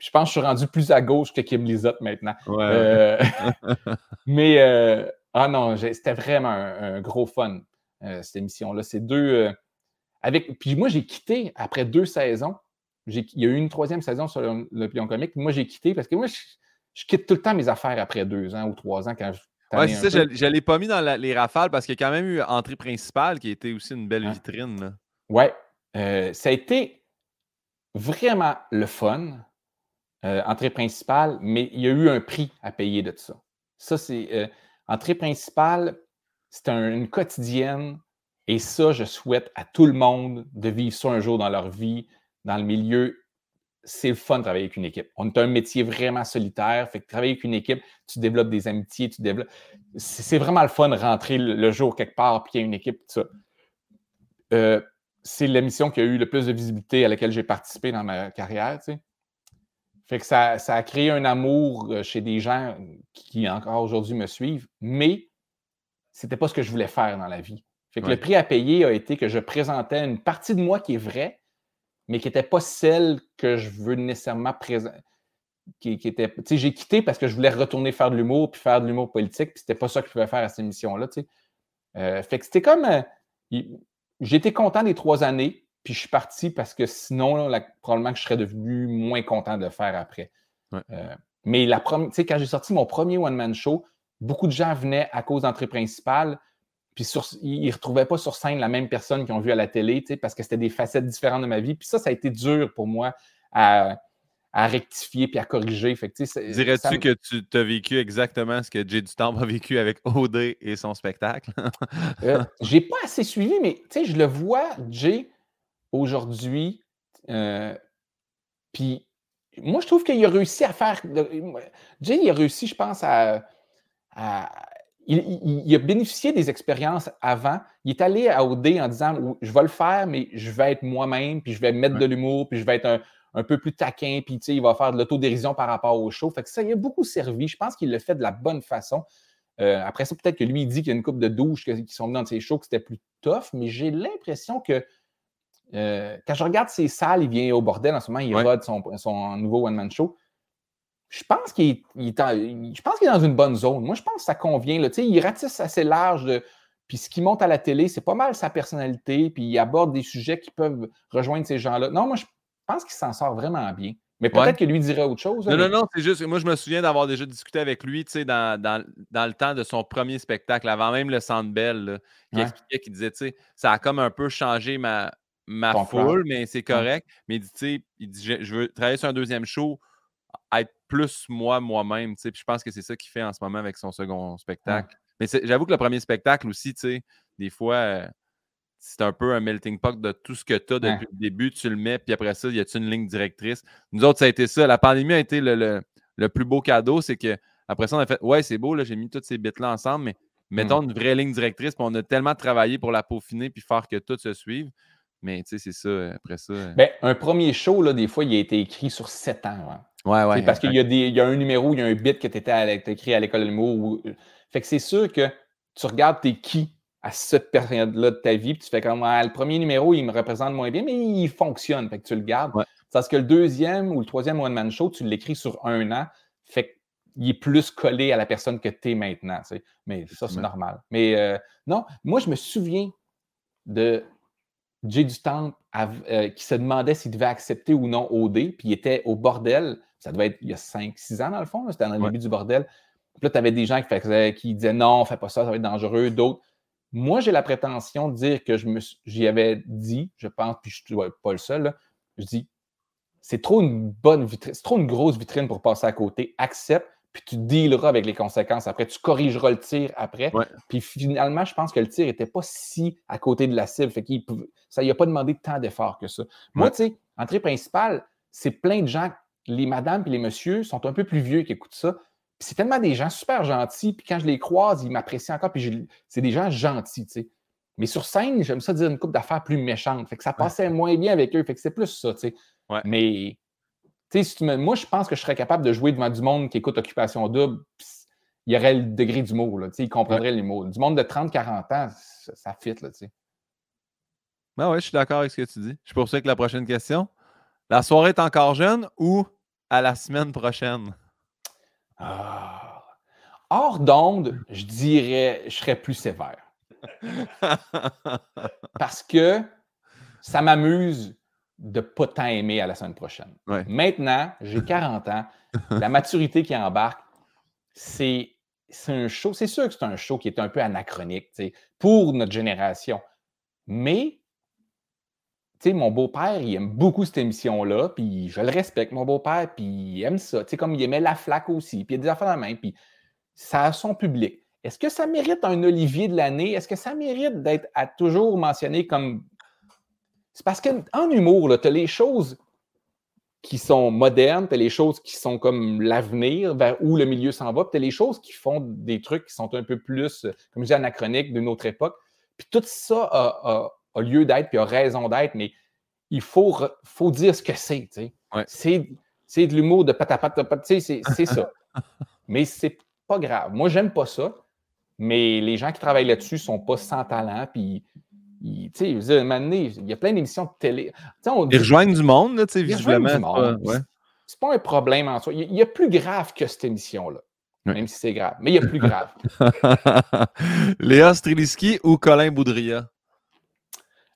Je pense que je suis rendu plus à gauche que Kim Lizotte maintenant. Mais, c'était vraiment un gros fun, cette émission-là. C'est deux... Puis moi, j'ai quitté après 2 saisons. Il y a eu une 3e saison sur l'opinion comique. Moi, j'ai quitté parce que moi, je quitte tout le temps mes affaires après 2 ans ou 3 ans quand Oui, c'est ça, je ne l'ai pas mis dans les rafales parce qu'il y a quand même eu entrée principale qui était aussi une belle vitrine. Oui, ça a été vraiment le fun, entrée principale, mais il y a eu un prix à payer de tout ça. Ça, c'est entrée principale, c'est une quotidienne et ça, je souhaite à tout le monde de vivre ça un jour dans leur vie, dans le milieu. C'est le fun de travailler avec une équipe. On est un métier vraiment solitaire. Fait que travailler avec une équipe, tu développes des amitiés, tu développes. C'est vraiment le fun de rentrer le jour quelque part, puis il y a une équipe, tout ça. C'est l'émission qui a eu le plus de visibilité à laquelle j'ai participé dans ma carrière, tu sais. Fait que ça a créé un amour chez des gens qui encore aujourd'hui me suivent, mais c'était pas ce que je voulais faire dans la vie. Fait que le prix à payer a été que je présentais une partie de moi qui est vraie, mais qui n'était pas celle que je veux nécessairement présenter. J'ai quitté parce que je voulais retourner faire de l'humour, puis faire de l'humour politique, puis c'était pas ça que je pouvais faire à cette émission-là. Fait que c'était comme... j'étais content des 3 années, puis je suis parti parce que sinon, probablement que je serais devenu moins content de faire après. Ouais. Mais quand j'ai sorti mon premier one-man show, beaucoup de gens venaient à cause d'entrée principale, puis ils ne retrouvaient pas sur scène la même personne qu'ils ont vue à la télé, parce que c'était des facettes différentes de ma vie. Puis ça a été dur pour moi à rectifier puis à corriger. Dirais-tu que tu as vécu exactement ce que Jay Dutemps a vécu avec OD et son spectacle? J'ai pas assez suivi, mais je le vois, Jay, aujourd'hui. Puis moi, je trouve qu'il a réussi à faire... Jay, il a réussi, je pense, Il a bénéficié des expériences avant. Il est allé à OD en disant « Je vais le faire, mais je vais être moi-même, puis je vais mettre de l'humour, puis je vais être un peu plus taquin, puis il va faire de l'autodérision par rapport au show. » Fait que ça, il a beaucoup servi. Je pense qu'il le fait de la bonne façon. Après ça, peut-être que lui, il dit qu'il y a une couple de douches qui sont venues dans ses shows, que c'était plus tough, mais j'ai l'impression que quand je regarde ses salles, il vient au bordel en ce moment, il rôde son nouveau one-man show. Je pense qu'il est dans une bonne zone. Moi, je pense que ça convient. Là. Il ratisse assez large. Puis ce qui monte à la télé, c'est pas mal sa personnalité. Puis il aborde des sujets qui peuvent rejoindre ces gens-là. Non, moi, je pense qu'il s'en sort vraiment bien. Mais peut-être que lui dirait autre chose. Non, c'est juste... Moi, je me souviens d'avoir déjà discuté avec lui dans le temps de son premier spectacle, avant même le Centre Bell, qui expliquait, qui disait, ça a comme un peu changé ma foule, mais c'est correct. Mais il dit, je veux travailler sur un deuxième show, être plus moi-même, tu sais, puis je pense que c'est ça qu'il fait en ce moment avec son second spectacle. Mais j'avoue que le premier spectacle aussi, tu sais, des fois, c'est un peu un melting pot de tout ce que tu as depuis le début, tu le mets, puis après ça, y a-tu une ligne directrice? Nous autres, ça a été ça. La pandémie a été le plus beau cadeau, c'est que après ça, on a fait « Ouais, c'est beau, là, j'ai mis toutes ces bits-là ensemble, mais mettons une vraie ligne directrice, puis on a tellement travaillé pour la peaufiner puis faire que tout se suive. » Mais tu sais, c'est ça, après ça... Ben, un premier show, là, des fois, il a été écrit sur 7 ans, hein. Parce qu'il y a un numéro, il y a un bit que tu étais écrit à l'école de l'humour. Fait que c'est sûr que tu regardes t'es qui à cette période-là de ta vie, puis tu fais comme le premier numéro, il me représente moins bien, mais il fonctionne. Fait que tu le gardes. Parce que le deuxième ou le troisième one-man show, tu l'écris sur 1 an. Fait qu'il est plus collé à la personne que tu es maintenant. Tu sais. Mais ça, c'est normal. Mais non, moi, je me souviens de Jay Dutemps qui se demandait s'il devait accepter ou non OD, puis il était au bordel. Ça devait être il y a 5-6 ans, dans le fond. C'était dans le début du bordel. Puis là, tu avais des gens qui disaient « Non, fais pas ça, ça va être dangereux. » D'autres. Moi, j'ai la prétention de dire que j'y avais dit, je pense, puis je ne suis pas le seul, là, je dis « C'est trop une bonne vitrine, c'est trop une grosse vitrine pour passer à côté. Accepte, puis tu dealeras avec les conséquences après. Tu corrigeras le tir après. » Puis finalement, je pense que le tir n'était pas si à côté de la cible. Fait qu'il ça lui a pas demandé tant d'efforts que ça. Moi, tu sais, entrée principale, c'est plein de gens... Les madames et les messieurs sont un peu plus vieux qui écoutent ça. Puis c'est tellement des gens super gentils. Puis quand je les croise, ils m'apprécient encore. Puis c'est des gens gentils, tu sais. Mais sur scène, j'aime ça dire une couple d'affaires plus méchante. Fait que ça passait moins bien avec eux. Fait que c'est plus ça, tu sais. Mais, tu sais, moi, je pense que je serais capable de jouer devant du monde qui écoute Occupation Double. Puis il y aurait le degré d'humour, là. Tu sais, ils comprendraient l'humour. Du monde de 30-40 ans, ça fit, là, tu sais. Ben oui, je suis d'accord avec ce que tu dis. Je poursuis avec la prochaine question. La soirée est encore jeune ou à la semaine prochaine? Hors d'onde, je dirais, je serais plus sévère. Parce que ça m'amuse de pas tant aimer à la semaine prochaine. Maintenant, j'ai 40 ans, la maturité qui embarque, c'est c'est un show, c'est sûr que c'est un show qui est un peu anachronique, tu sais, pour notre génération. Mais, tu sais, mon beau-père, il aime beaucoup cette émission-là, puis je le respecte, mon beau-père, puis il aime ça, tu sais, comme il aimait La Flaque aussi, puis il y a des affaires dans la main, puis ça a son public. Est-ce que ça mérite un Olivier de l'année? Est-ce que ça mérite d'être à toujours mentionné comme... C'est parce qu'en humour, tu as les choses qui sont modernes, tu as les choses qui sont comme l'avenir, vers où le milieu s'en va, puis tu as les choses qui font des trucs qui sont un peu plus, comme je dis, anachroniques d'une autre époque. Puis tout ça a lieu d'être, puis a raison d'être, mais il faut dire ce que c'est, tu sais. Ouais. C'est de l'humour de patapata, tu sais, c'est ça. Mais c'est pas grave. Moi, j'aime pas ça, mais les gens qui travaillent là-dessus sont pas sans talent, puis... Tu sais, je veux dire, à un moment donné, il y a plein d'émissions de télé. Ils rejoignent du monde, là, tu sais, visuellement. Ouais. C'est pas un problème en soi. Il y a plus grave que cette émission-là, même si c'est grave. Mais il y a plus grave. Léa Strelitzky ou Colin Boudria?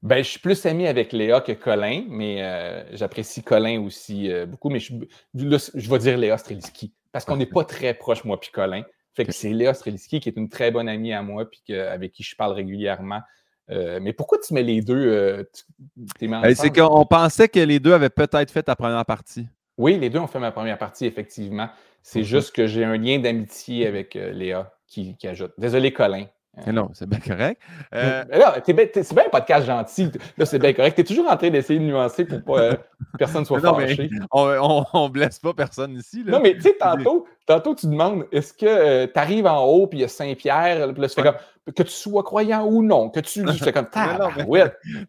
Ben, je suis plus ami avec Léa que Colin, mais j'apprécie Colin aussi beaucoup. Mais je vais dire Léa Strelitzky, parce qu'on n'est pas très proche, moi puis Colin. Fait que c'est Léa Strelitzky qui est une très bonne amie à moi, puis avec qui je parle régulièrement. Mais pourquoi tu mets les deux? C'est qu'on pensait que les deux avaient peut-être fait ta première partie. Oui, les deux ont fait ma première partie, effectivement. C'est juste que j'ai un lien d'amitié avec Léa qui ajoute. Désolé, Colin. Non, c'est bien correct. C'est bien un podcast gentil. Là, c'est bien correct. Tu es toujours en train d'essayer de nuancer pour pas personne soit fâché. On blesse pas personne ici. Là. Non, mais tu sais, tantôt, tu demandes est-ce que tu arrives en haut, puis il y a Saint-Pierre, puis là, tu fais comme que tu sois croyant ou non, que tu lis. Tu fais comme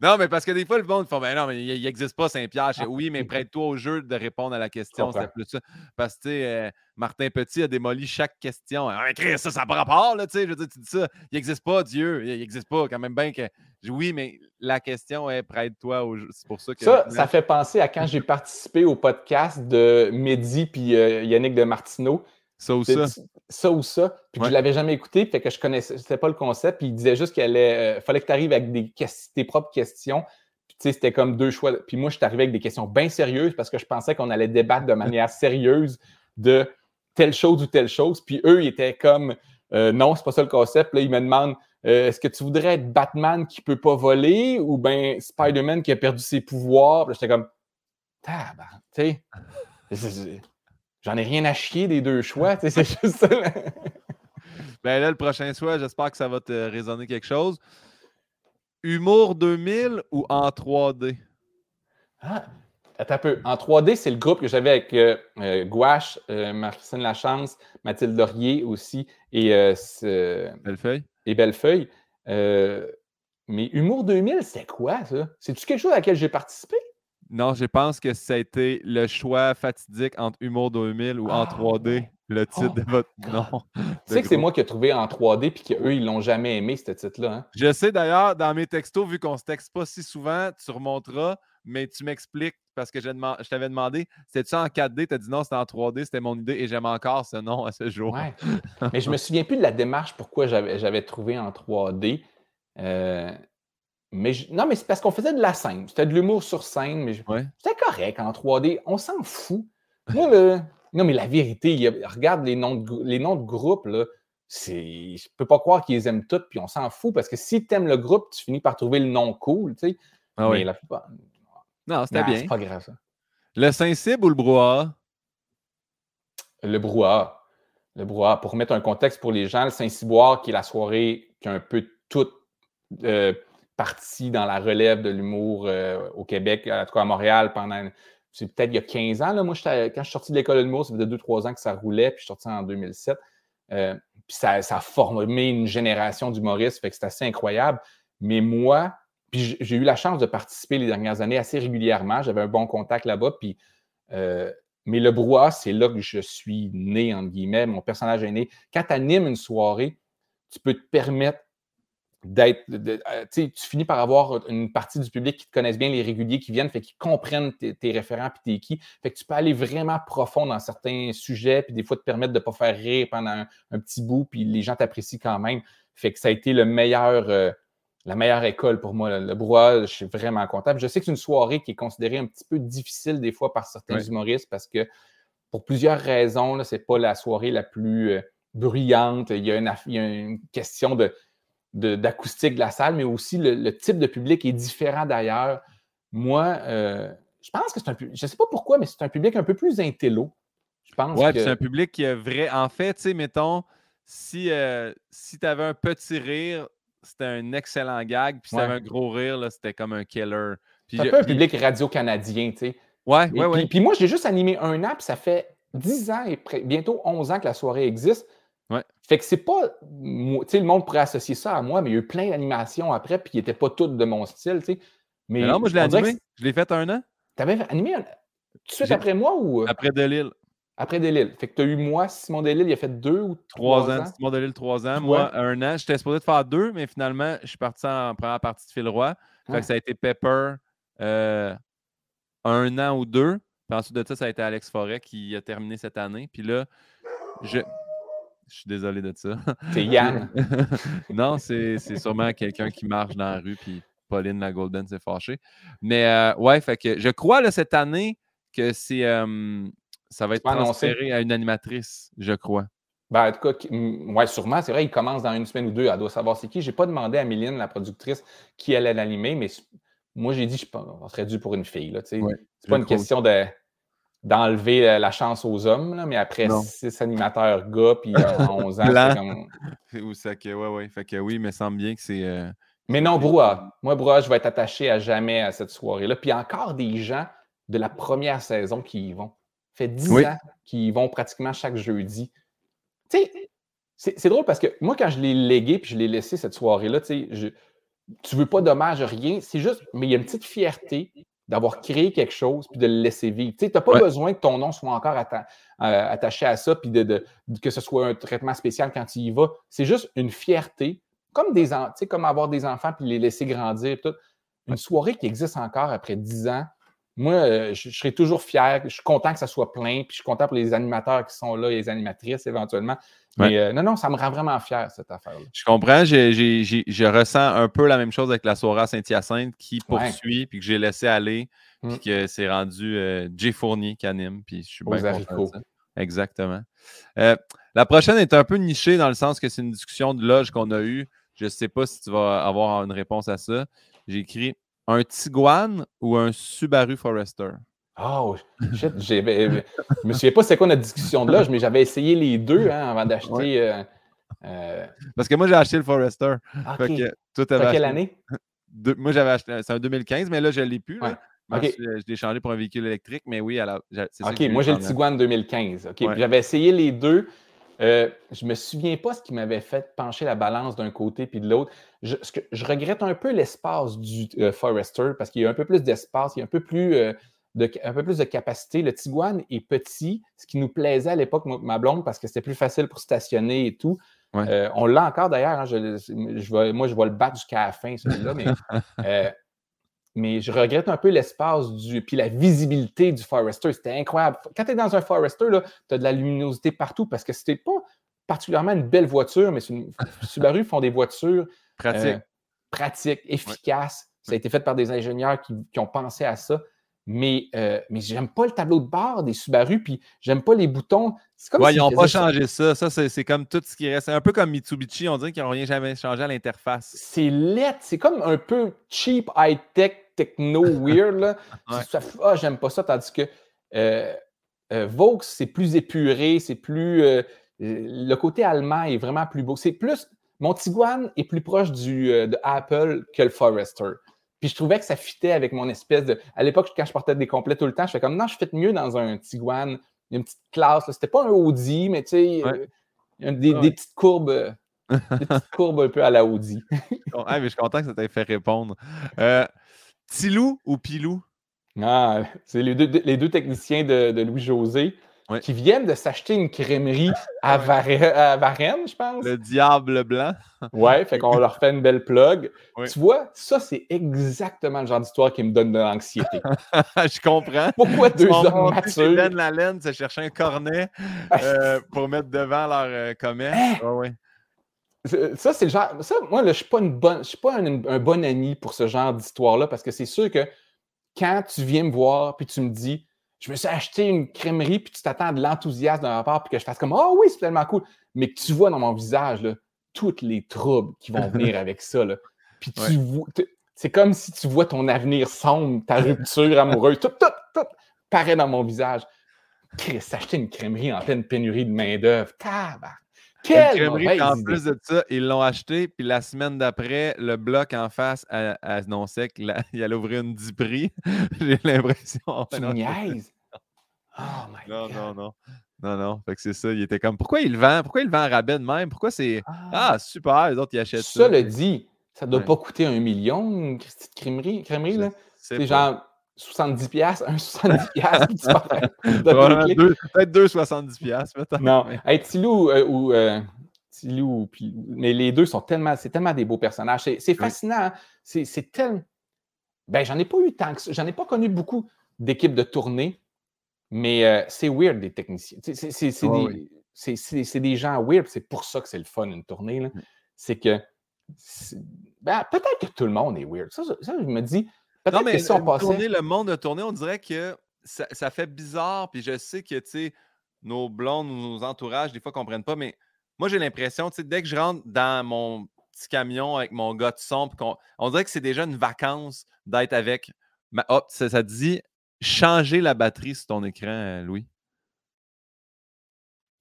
non, mais parce que des fois, le monde fait ben non, mais il n'existe pas Saint-Pierre. Oui, mais prête-toi au jeu de répondre à la question. C'était plus ça. Parce que, tu sais, Martin Petit a démoli chaque question. Chris, ça par rapport, là, tu sais, je veux dire, tu dis ça. Il n'existe pas, Dieu. Il n'existe pas, quand même bien que... Oui, mais la question est prête-toi au jeu. C'est pour ça que... Ça fait penser à quand j'ai participé au podcast de Mehdi puis Yannick Demartino. Ça ou ça. Puis que je ne l'avais jamais écouté, fait que je ne connaissais pas le concept. Puis il disait juste qu'il fallait que tu arrives avec tes propres questions. Puis tu sais, c'était comme deux choix. Puis moi, je suis arrivé avec des questions bien sérieuses parce que je pensais qu'on allait débattre de manière sérieuse de telle chose ou telle chose. Puis eux, ils étaient comme... non, c'est pas ça le concept. Là, il me demande est-ce que tu voudrais être Batman qui peut pas voler ou bien Spider-Man qui a perdu ses pouvoirs? Puis là, j'étais comme tu sais, j'en ai rien à chier des deux choix, tu sais, c'est juste ça. Là. Ben là, le prochain choix, j'espère que ça va te résonner quelque chose. Humour 2000 ou en 3D? Attends un peu. En 3D, c'est le groupe que j'avais avec Gouache, Marie-Christine Lachance, Mathilde Laurier aussi et Bellefeuille. Mais Humour 2000, c'est quoi ça? C'est-tu quelque chose à laquelle j'ai participé? Non, je pense que ça a été le choix fatidique entre Humour 2000 ou en 3D, le titre de votre nom. Tu sais que c'est moi qui ai trouvé en 3D puis qu'eux, ils l'ont jamais aimé, ce titre-là. Hein? Je sais d'ailleurs, dans mes textos, vu qu'on se texte pas si souvent, tu remonteras, mais tu m'expliques parce que je t'avais demandé, c'était-tu en 4D? Tu as dit non, c'était en 3D, c'était mon idée et j'aime encore ce nom à ce jour. Ouais. Mais je me souviens plus de la démarche pourquoi j'avais trouvé en 3D. Non, mais c'est parce qu'on faisait de la scène. C'était de l'humour sur scène, mais c'était correct en 3D. On s'en fout. Moi, non, mais la vérité, regarde les noms de groupes, là. Je peux pas croire qu'ils les aiment tous, puis on s'en fout parce que si tu aimes le groupe, tu finis par trouver le nom cool, tu sais. Ah oui. Mais la plupart... Non, c'était bien. C'est pas grave, ça. Le Saint-Cybe ou le Brouhaha? Le brouhaha. Pour mettre un contexte pour les gens, le Saint-Cyboire, qui est la soirée qui a un peu toute partie dans la relève de l'humour au Québec, en tout cas à Montréal, c'est peut-être il y a 15 ans. Là, moi, quand je suis sorti de l'école de l'humour, ça faisait 2-3 ans que ça roulait, puis je suis sorti en 2007. Puis ça a formé une génération d'humoristes, fait que c'est assez incroyable. Mais moi... Puis j'ai eu la chance de participer les dernières années assez régulièrement. J'avais un bon contact là-bas. Puis, mais le Brouhaha, c'est là que je suis né, entre guillemets. Mon personnage est né. Quand tu animes une soirée, tu peux te permettre d'être... tu finis par avoir une partie du public qui te connaissent bien, les réguliers qui viennent, fait qu'ils comprennent tes référents puis t'es qui. Fait que tu peux aller vraiment profond dans certains sujets puis des fois te permettre de ne pas faire rire pendant un petit bout puis les gens t'apprécient quand même. Fait que ça a été le meilleur... la meilleure école pour moi, le Brouhaha, je suis vraiment content. Je sais que c'est une soirée qui est considérée un petit peu difficile des fois par certains humoristes parce que pour plusieurs raisons, ce n'est pas la soirée la plus bruyante, il y a une question d'acoustique de la salle, mais aussi le type de public est différent d'ailleurs. Moi, je pense que c'est un public, je ne sais pas pourquoi, mais c'est un public un peu plus intello. Je pense que c'est un public qui est vrai. En fait, tu sais, mettons, si tu avais un petit rire, c'était un excellent gag, puis si tu avais un gros rire, là, c'était comme un killer. C'est un peu un public radio-canadien, tu sais. Ouais. Puis moi, j'ai juste animé un an, puis ça fait 10 ans et bientôt 11 ans que la soirée existe. Ouais. Fait que c'est pas... Tu sais, le monde pourrait associer ça à moi, mais il y a eu plein d'animations après, puis ils n'étaient pas toutes de mon style, tu sais. Mais non, moi, je l'ai animé. Je l'ai fait un an. T'avais animé un... tout de suite après moi ou... Après Delisle. Après Delisle. Fait que t'as eu moi, Simon Delisle, il a fait 2 ou 3 ans. Simon Delisle, 3 ans. Moi, 1 an. J'étais supposé de faire 2, mais finalement, je suis parti en première partie de Phil Roy. Fait que ça a été Pepper 1 an ou 2. Puis ensuite de ça, ça a été Alex Forêt qui a terminé cette année. Puis là, je suis désolé de ça. C'est Yann. Non, c'est sûrement quelqu'un qui marche dans la rue, puis Pauline la Golden s'est fâchée. Mais ouais, fait que je crois là, cette année que c'est ça va être transféré à une animatrice, je crois. Ben, en tout cas, ouais, sûrement. C'est vrai, il commence dans 1 semaine ou 2. Elle doit savoir c'est qui. Je n'ai pas demandé à Méline, la productrice, qui allait l'animer, mais moi, j'ai dit, on serait dû pour une fille. Là, t'sais. Ouais, c'est pas une question d'enlever la chance aux hommes, là, mais après 6 animateurs gars, puis 11 ans, c'est comme... Fait que oui, il me semble bien que c'est... Mais non, Brouhaha. Moi, Brouhaha, je vais être attaché à jamais à cette soirée-là. Puis encore des gens de la première saison qui y vont. Ça fait 10 ans qu'ils y vont pratiquement chaque jeudi. Tu sais, c'est drôle parce que moi, quand je l'ai légué puis je l'ai laissé cette soirée-là, tu veux pas dommage, rien. C'est juste, mais il y a une petite fierté d'avoir créé quelque chose puis de le laisser vivre. Tu sais, t'as pas besoin que ton nom soit encore attaché à ça puis que ce soit un traitement spécial quand tu y vas. C'est juste une fierté. Comme avoir des enfants puis les laisser grandir. Tout. Une soirée qui existe encore après 10 ans, moi, je serai toujours fier. Je suis content que ça soit plein. Puis je suis content pour les animateurs qui sont là et les animatrices éventuellement. Mais non, ça me rend vraiment fier, cette affaire-là. Je comprends. Je ressens un peu la même chose avec la soirée à Saint-Hyacinthe qui poursuit puis que j'ai laissé aller. Puis que c'est rendu Jay Fournier qui anime. Puis je suis bien content de ça. Exactement. La prochaine est un peu nichée dans le sens que c'est une discussion de loge qu'on a eue. Je ne sais pas si tu vas avoir une réponse à ça. J'ai écrit un Tiguan ou un Subaru Forester. Oh, shit. Je me souviens pas c'est quoi notre discussion de loge, mais j'avais essayé les deux avant d'acheter. Parce que moi, j'ai acheté le Forester. Okay. Fait que, toi, t'avais acheté... Quelle année? Moi, j'avais acheté. C'est un 2015, mais là, je ne l'ai plus. Ouais. Je l'ai changé pour un véhicule électrique, mais oui, c'est ça. OK, moi, j'ai le Tiguan 2015. OK, puis j'avais essayé les deux. Je me souviens pas ce qui m'avait fait pencher la balance d'un côté puis de l'autre. Je regrette un peu l'espace du Forester parce qu'il y a un peu plus d'espace, il y a un peu plus de capacité. Le Tiguan est petit, ce qui nous plaisait à l'époque, ma blonde, parce que c'était plus facile pour stationner et tout. Ouais. On l'a encore d'ailleurs. Hein, je vais le battre jusqu'à la fin, celui-là. Mais je regrette un peu l'espace puis la visibilité du Forester. C'était incroyable. Quand tu es dans un Forester, tu as de la luminosité partout parce que c'était pas particulièrement une belle voiture, mais Subaru font des voitures pratiques, efficaces. Ça a été fait par des ingénieurs qui ont pensé à ça. Mais j'aime pas le tableau de bord des Subaru, puis j'aime pas les boutons. C'est comme ils n'ont pas changé ça. Ça, c'est comme tout ce qui reste. C'est un peu comme Mitsubishi, on dirait qu'ils n'ont rien jamais changé à l'interface. C'est laid. C'est comme un peu cheap, high-tech, techno-weird. J'aime pas ça. Tandis que Vaux, c'est plus épuré, c'est plus... le côté allemand est vraiment plus beau. C'est plus... Mon Tiguan est plus proche de Apple que le Forester. Puis je trouvais que ça fitait avec mon espèce de... À l'époque, quand je portais des complets tout le temps, je fais comme, non, je fit mieux dans un Tiguan, une petite classe. Là. C'était pas un Audi, mais tu sais, des petites courbes... des petites courbes un peu à la Audi. Mais je suis content que ça t'ait fait répondre. Tilou ou Pilou? Ah, c'est les deux techniciens de Louis-José qui viennent de s'acheter une crèmerie à Varennes, je pense. Le diable blanc. Ouais, fait qu'on leur fait une belle plug. Oui. Tu vois, ça, c'est exactement le genre d'histoire qui me donne de l'anxiété. Je comprends. Pourquoi deux hommes matures... Ils la laine, se chercher un cornet pour mettre devant leur commerce. Ça, c'est le genre... Ça, moi, là, je suis pas un bon ami pour ce genre d'histoire-là parce que c'est sûr que quand tu viens me voir puis tu me dis je me suis acheté une crèmerie, puis tu t'attends à de l'enthousiasme d'un rapport, puis que je fasse comme « Ah oui, c'est tellement cool! » Mais que tu vois dans mon visage, là, toutes les troubles qui vont venir avec ça, là. Puis tu vois, c'est comme si tu vois ton avenir sombre, ta rupture amoureuse, tout paraît dans mon visage. Chris, s'acheter une crèmerie en pleine pénurie de main-d'œuvre. Quelle crèmerie, en plus de ça, ils l'ont acheté, puis la semaine d'après, le bloc en face annonçait qu'il allait ouvrir une Dipree. J'ai l'impression. Tu niaises? Oh my God. Non. Fait que c'est ça. Il était comme, pourquoi il le vend? Pourquoi il le vend en rabais de même? Pourquoi c'est. Ah, super, les autres, ils achètent ça. Ça le dit. Ça ne doit pas coûter 1 million, une petite crèmerie là. C'est genre 70$, 1,70$. Peut-être 2,70$, peut-être. Non. Hey, Tilou mais les deux sont tellement... C'est tellement des beaux personnages. C'est fascinant. Hein? C'est tellement... Ben, j'en ai pas eu tant que ça. J'en ai pas connu beaucoup d'équipes de tournée, mais c'est weird, des techniciens. C'est des gens weird. C'est pour ça que c'est le fun, une tournée, là. C'est que... Ben, peut-être que tout le monde est weird. Ça je me dis, peut-être que si on passait... Tourner, le monde a tourné, on dirait que ça fait bizarre, puis je sais que, tu sais, nos blondes, nos entourages, des fois, ne comprennent pas, mais moi, j'ai l'impression, tu sais, dès que je rentre dans mon petit camion avec mon gars de son, on dirait que c'est déjà une vacance d'être avec... Hop, ça dit « Changer la batterie sur ton écran, Louis. »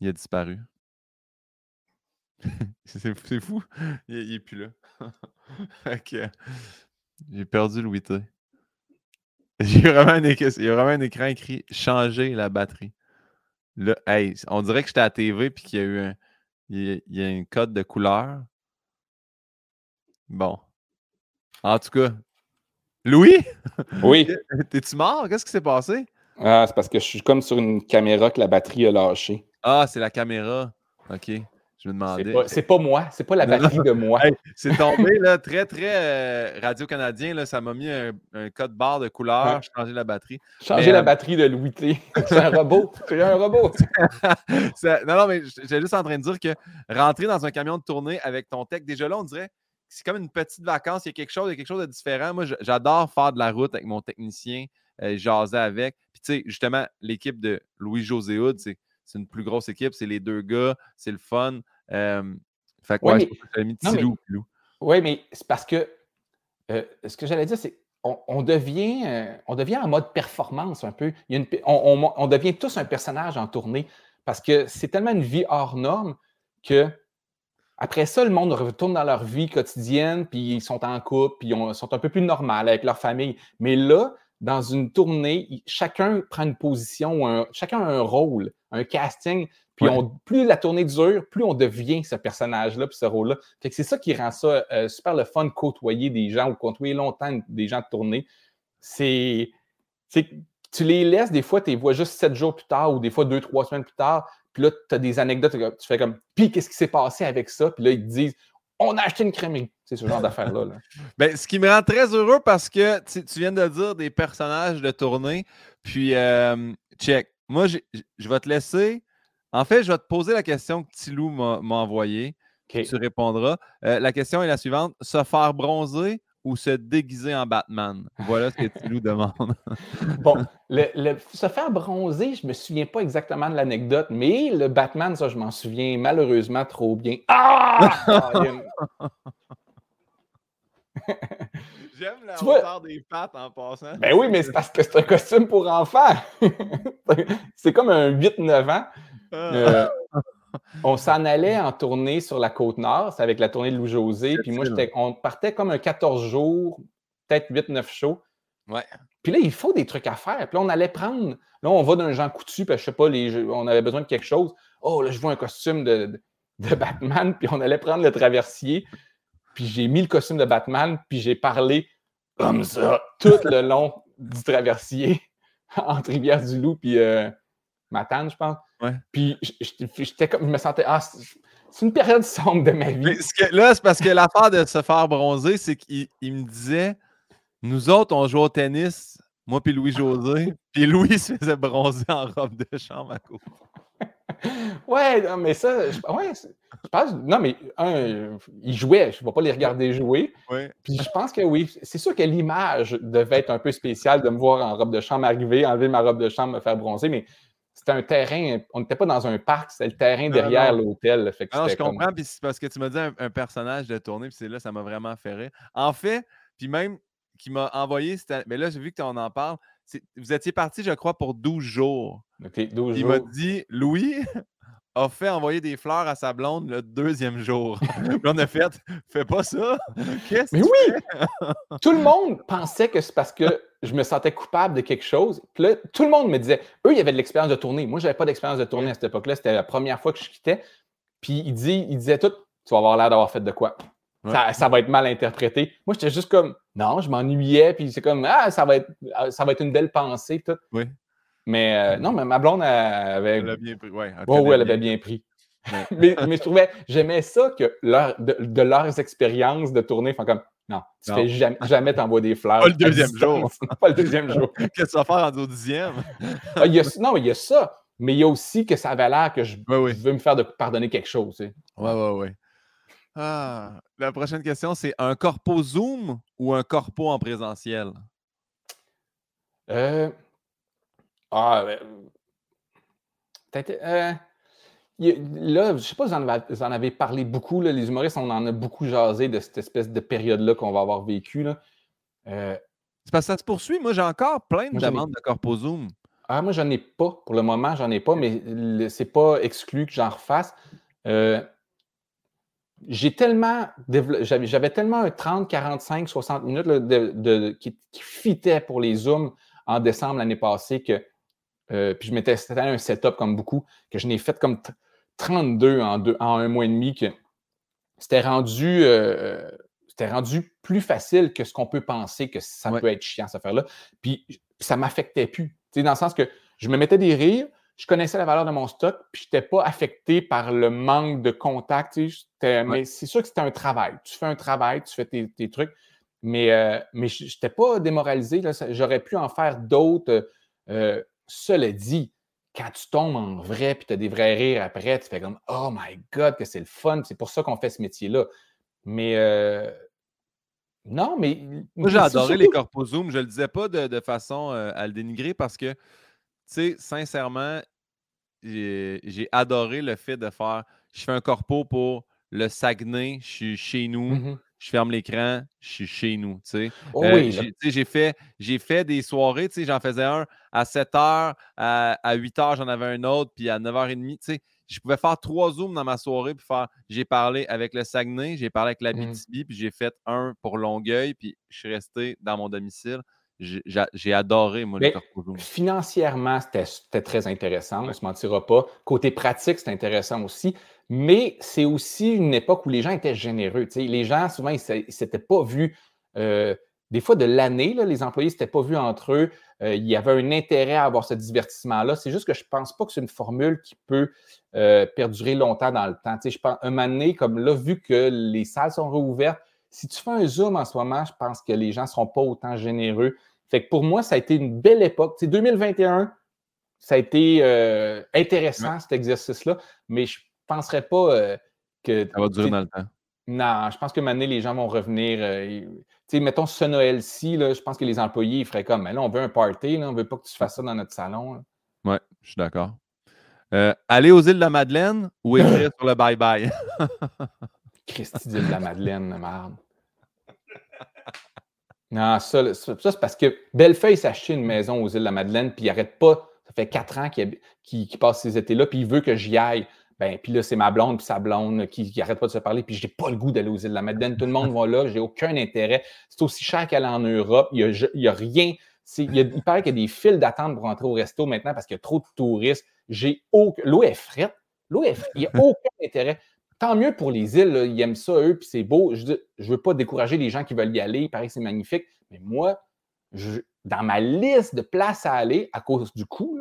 Il a disparu. C'est fou, il n'est plus là. Okay. J'ai perdu Louis T. Il y a vraiment un écran écrit « Changer la batterie ». Là, hey, on dirait que j'étais à la TV puis qu'il y a eu il y a un code de couleur. Bon. En tout cas, Louis? Oui? T'es-tu mort? Qu'est-ce qui s'est passé? Ah, c'est parce que je suis comme sur une caméra que la batterie a lâché. Ah, c'est la caméra. OK. Je me demandais. C'est pas moi, c'est pas la batterie de moi. Hey, c'est tombé là, très, très Radio-Canadien. Là, ça m'a mis un code barre de couleur, changer la batterie. Changer la batterie de Louis T. C'est un robot. C'est un robot. Non, mais j'étais juste en train de dire que rentrer dans un camion de tournée avec ton tech, déjà là, on dirait que c'est comme une petite vacance. Il y a quelque chose de différent. Moi, j'adore faire de la route avec mon technicien, jaser avec. Puis, tu sais, justement, l'équipe de Louis-José Houd, c'est une plus grosse équipe, c'est les deux gars, c'est le fun. Fait que, j'ai mis Tilou. Oui, mais c'est parce que ce que j'allais dire, c'est on devient en mode performance un peu. On devient tous un personnage en tournée parce que c'est tellement une vie hors norme que après ça, le monde retourne dans leur vie quotidienne, puis ils sont en couple, puis ils sont un peu plus normales avec leur famille. Mais là, dans une tournée, chacun prend une position, chacun a un rôle, un casting, puis plus la tournée dure, plus on devient ce personnage-là puis ce rôle-là. Fait que c'est ça qui rend ça super le fun, côtoyer des gens ou côtoyer longtemps des gens de tournée. C'est tu les laisses, des fois, tu les vois juste 7 jours plus tard ou des fois 2-3 semaines plus tard, puis là, tu as des anecdotes, tu fais comme « Puis, qu'est-ce qui s'est passé avec ça? » Puis là, ils te disent « On a acheté une crèmerie. » C'est ce genre d'affaires-là. Là. Ben, ce qui me rend très heureux parce que tu viens de dire des personnages de tournée. Puis, check. Moi, je vais te laisser. En fait, je vais te poser la question que Tilou m'a envoyée. Okay. Tu répondras. La question est la suivante. Se faire bronzer ou se déguiser en Batman? Voilà ce que Tilou demande. Bon, se faire bronzer, je ne me souviens pas exactement de l'anecdote, mais le Batman, ça, je m'en souviens malheureusement trop bien. Ah! J'aime la hauteur des pattes en passant. Ben oui, mais c'est parce que c'est un costume pour enfants. C'est comme un 8-9 ans. On s'en allait en tournée sur la Côte-Nord, c'est avec la tournée de Louis-José. Puis moi, on partait comme un 14 jours, peut-être 8-9 shows. Ouais. Puis là, il faut des trucs à faire. Puis là, on allait prendre... Là, on va d'un Jean Coutu, puis je sais pas, on avait besoin de quelque chose. Oh, là, je vois un costume de Batman. Puis on allait prendre le traversier. Puis j'ai mis le costume de Batman, puis j'ai parlé comme ça tout le long du traversier entre Rivière-du-Loup puis Matane, je pense. Ouais. Puis j'étais comme, je me sentais, c'est une période sombre de ma vie. Mais là, c'est parce que l'affaire de se faire bronzer, c'est qu'il me disait, nous autres, on joue au tennis, moi puis Louis-José, puis Louis se faisait bronzer en robe de chambre à cause. Ouais, non, mais ça, je pense, non, mais ils jouaient, je ne vais pas les regarder jouer. Oui. Puis je pense que oui, c'est sûr que l'image devait être un peu spéciale de me voir en robe de chambre arriver, enlever ma robe de chambre, me faire bronzer, mais c'était un terrain, on n'était pas dans un parc, c'était le terrain derrière l'hôtel. Non, je comprends, puis c'est parce que tu m'as dit un personnage de tournée, puis c'est là, ça m'a vraiment fait rire. En fait, puis même, qui m'a envoyé, mais là, j'ai vu qu'on en parle, vous étiez parti, je crois, pour 12 jours. OK, 12 jours. Il m'a dit, Louis a fait envoyer des fleurs à sa blonde le deuxième jour. Puis on a fait, fais pas ça. Qu'est-ce que oui! Tout le monde pensait que c'est parce que je me sentais coupable de quelque chose. Puis là, tout le monde me disait, eux, ils avaient de l'expérience de tournée. Moi, je n'avais pas d'expérience de tournée à cette époque-là. C'était la première fois que je quittais. Puis ils disaient tout, tu vas avoir l'air d'avoir fait de quoi? Ouais. Ça va être mal interprété. Moi, j'étais juste comme, non, je m'ennuyais. Puis c'est comme, ah, ça va être une belle pensée. Tout. Oui. Mais non, mais ma blonde avait... Elle a bien pris, ouais, elle avait bien pris. Ouais. mais je trouvais, j'aimais ça que de leurs expériences de tournée, enfin comme, non, tu fais jamais t'envoies des fleurs. Pas le deuxième jour. Pas le deuxième jour. Qu'est-ce que tu vas faire en dixième? Non, mais il y a ça. Mais il y a aussi que ça avait l'air que je veux me faire pardonner quelque chose. Tu sais. Ouais. Ah, la prochaine question, c'est un corpo Zoom ou un corpo en présentiel? Là, je ne sais pas si vous en avez parlé beaucoup. Là, les humoristes, on en a beaucoup jasé de cette espèce de période-là qu'on va avoir vécu. Là. C'est parce que ça se poursuit. Moi, j'ai encore plein de demandes de corpo Zoom. Ah, moi, j'en ai pas. Pour le moment, j'en ai pas, mais c'est pas exclu que j'en refasse. J'avais tellement un 30, 45, 60 minutes là, qui fitait pour les Zooms en décembre l'année passée que puis je m'étais installé un setup comme beaucoup, que je n'ai fait comme 32 en un mois et demi, que c'était rendu plus facile que ce qu'on peut penser que ça peut être chiant, cette affaire-là. Puis ça ne m'affectait plus. T'sais, dans le sens que je me mettais des rires, je connaissais la valeur de mon stock, puis je n'étais pas affecté par le manque de contact. Mais c'est sûr que c'était un travail. Tu fais un travail, tu fais tes trucs, mais je n'étais pas démoralisé. Là, j'aurais pu en faire d'autres. Cela dit, quand tu tombes en vrai puis tu as des vrais rires après, tu fais comme « Oh my God, que c'est le fun! » C'est pour ça qu'on fait ce métier-là. Mais non, mais... Moi, j'ai adoré les corpo Zoom. Je ne le disais pas de façon à le dénigrer parce que, tu sais, sincèrement, j'ai adoré le fait de faire... Je fais un corpo pour le Saguenay, je suis chez nous. Mm-hmm. Je ferme l'écran, je suis chez nous. Tu sais. Oh oui, j'ai fait des soirées, tu sais, j'en faisais un à 7h, à 8h, j'en avais un autre, puis à 9h30. Tu sais, je pouvais faire 3 Zooms dans ma soirée, puis faire j'ai parlé avec le Saguenay, j'ai parlé avec l'Abitibi, puis j'ai fait un pour Longueuil, puis je suis resté dans mon domicile. J'ai adoré, moi, le corpo Zoom. Financièrement, c'était très intéressant, on ne se mentira pas. Côté pratique, c'est intéressant aussi. Mais c'est aussi une époque où les gens étaient généreux. T'sais. Les gens, souvent, ils ne s'étaient pas vus. Des fois, de l'année, là, les employés ne s'étaient pas vus entre eux. Il y avait un intérêt à avoir ce divertissement-là. C'est juste que je ne pense pas que c'est une formule qui peut perdurer longtemps dans le temps. T'sais, je pense, un moment donné, comme là, vu que les salles sont réouvertes, si tu fais un Zoom en ce moment, je pense que les gens ne seront pas autant généreux. Fait que pour moi, ça a été une belle époque. T'sais, 2021, ça a été intéressant, cet exercice-là, mais je ne penserais pas que... Ça va durer dans le temps. Non, je pense que maintenant, les gens vont revenir. Tu sais, mettons ce Noël-ci, là, je pense que les employés ils feraient comme, mais là, on veut un party, là, on ne veut pas que tu fasses ça dans notre salon. Oui, je suis d'accord. Aller aux Îles-de-la-Madeleine ou écrire sur le bye-bye? Christy d'Île-de-la-Madeleine, la merde. Non, ça, c'est parce que Bellefeuille s'est acheté une maison aux Îles-de-la-Madeleine, puis il n'arrête pas. Ça fait 4 ans qu'il passe ces étés-là, puis il veut que j'y aille. Ben, puis là, c'est ma blonde, puis sa blonde qui arrête pas de se parler, puis j'ai pas le goût d'aller aux Îles-de-la-Madeleine. Tout le monde va là, j'ai aucun intérêt. C'est aussi cher qu'aller en Europe. Il y a rien. Il paraît qu'il y a des files d'attente pour entrer au resto maintenant parce qu'il y a trop de touristes. L'eau est frette. Il n'y a aucun intérêt. Tant mieux pour les îles. Là. Ils aiment ça, eux, puis c'est beau. Je veux pas décourager les gens qui veulent y aller. Il paraît que c'est magnifique. Mais moi, dans ma liste de places à aller, à cause du coût,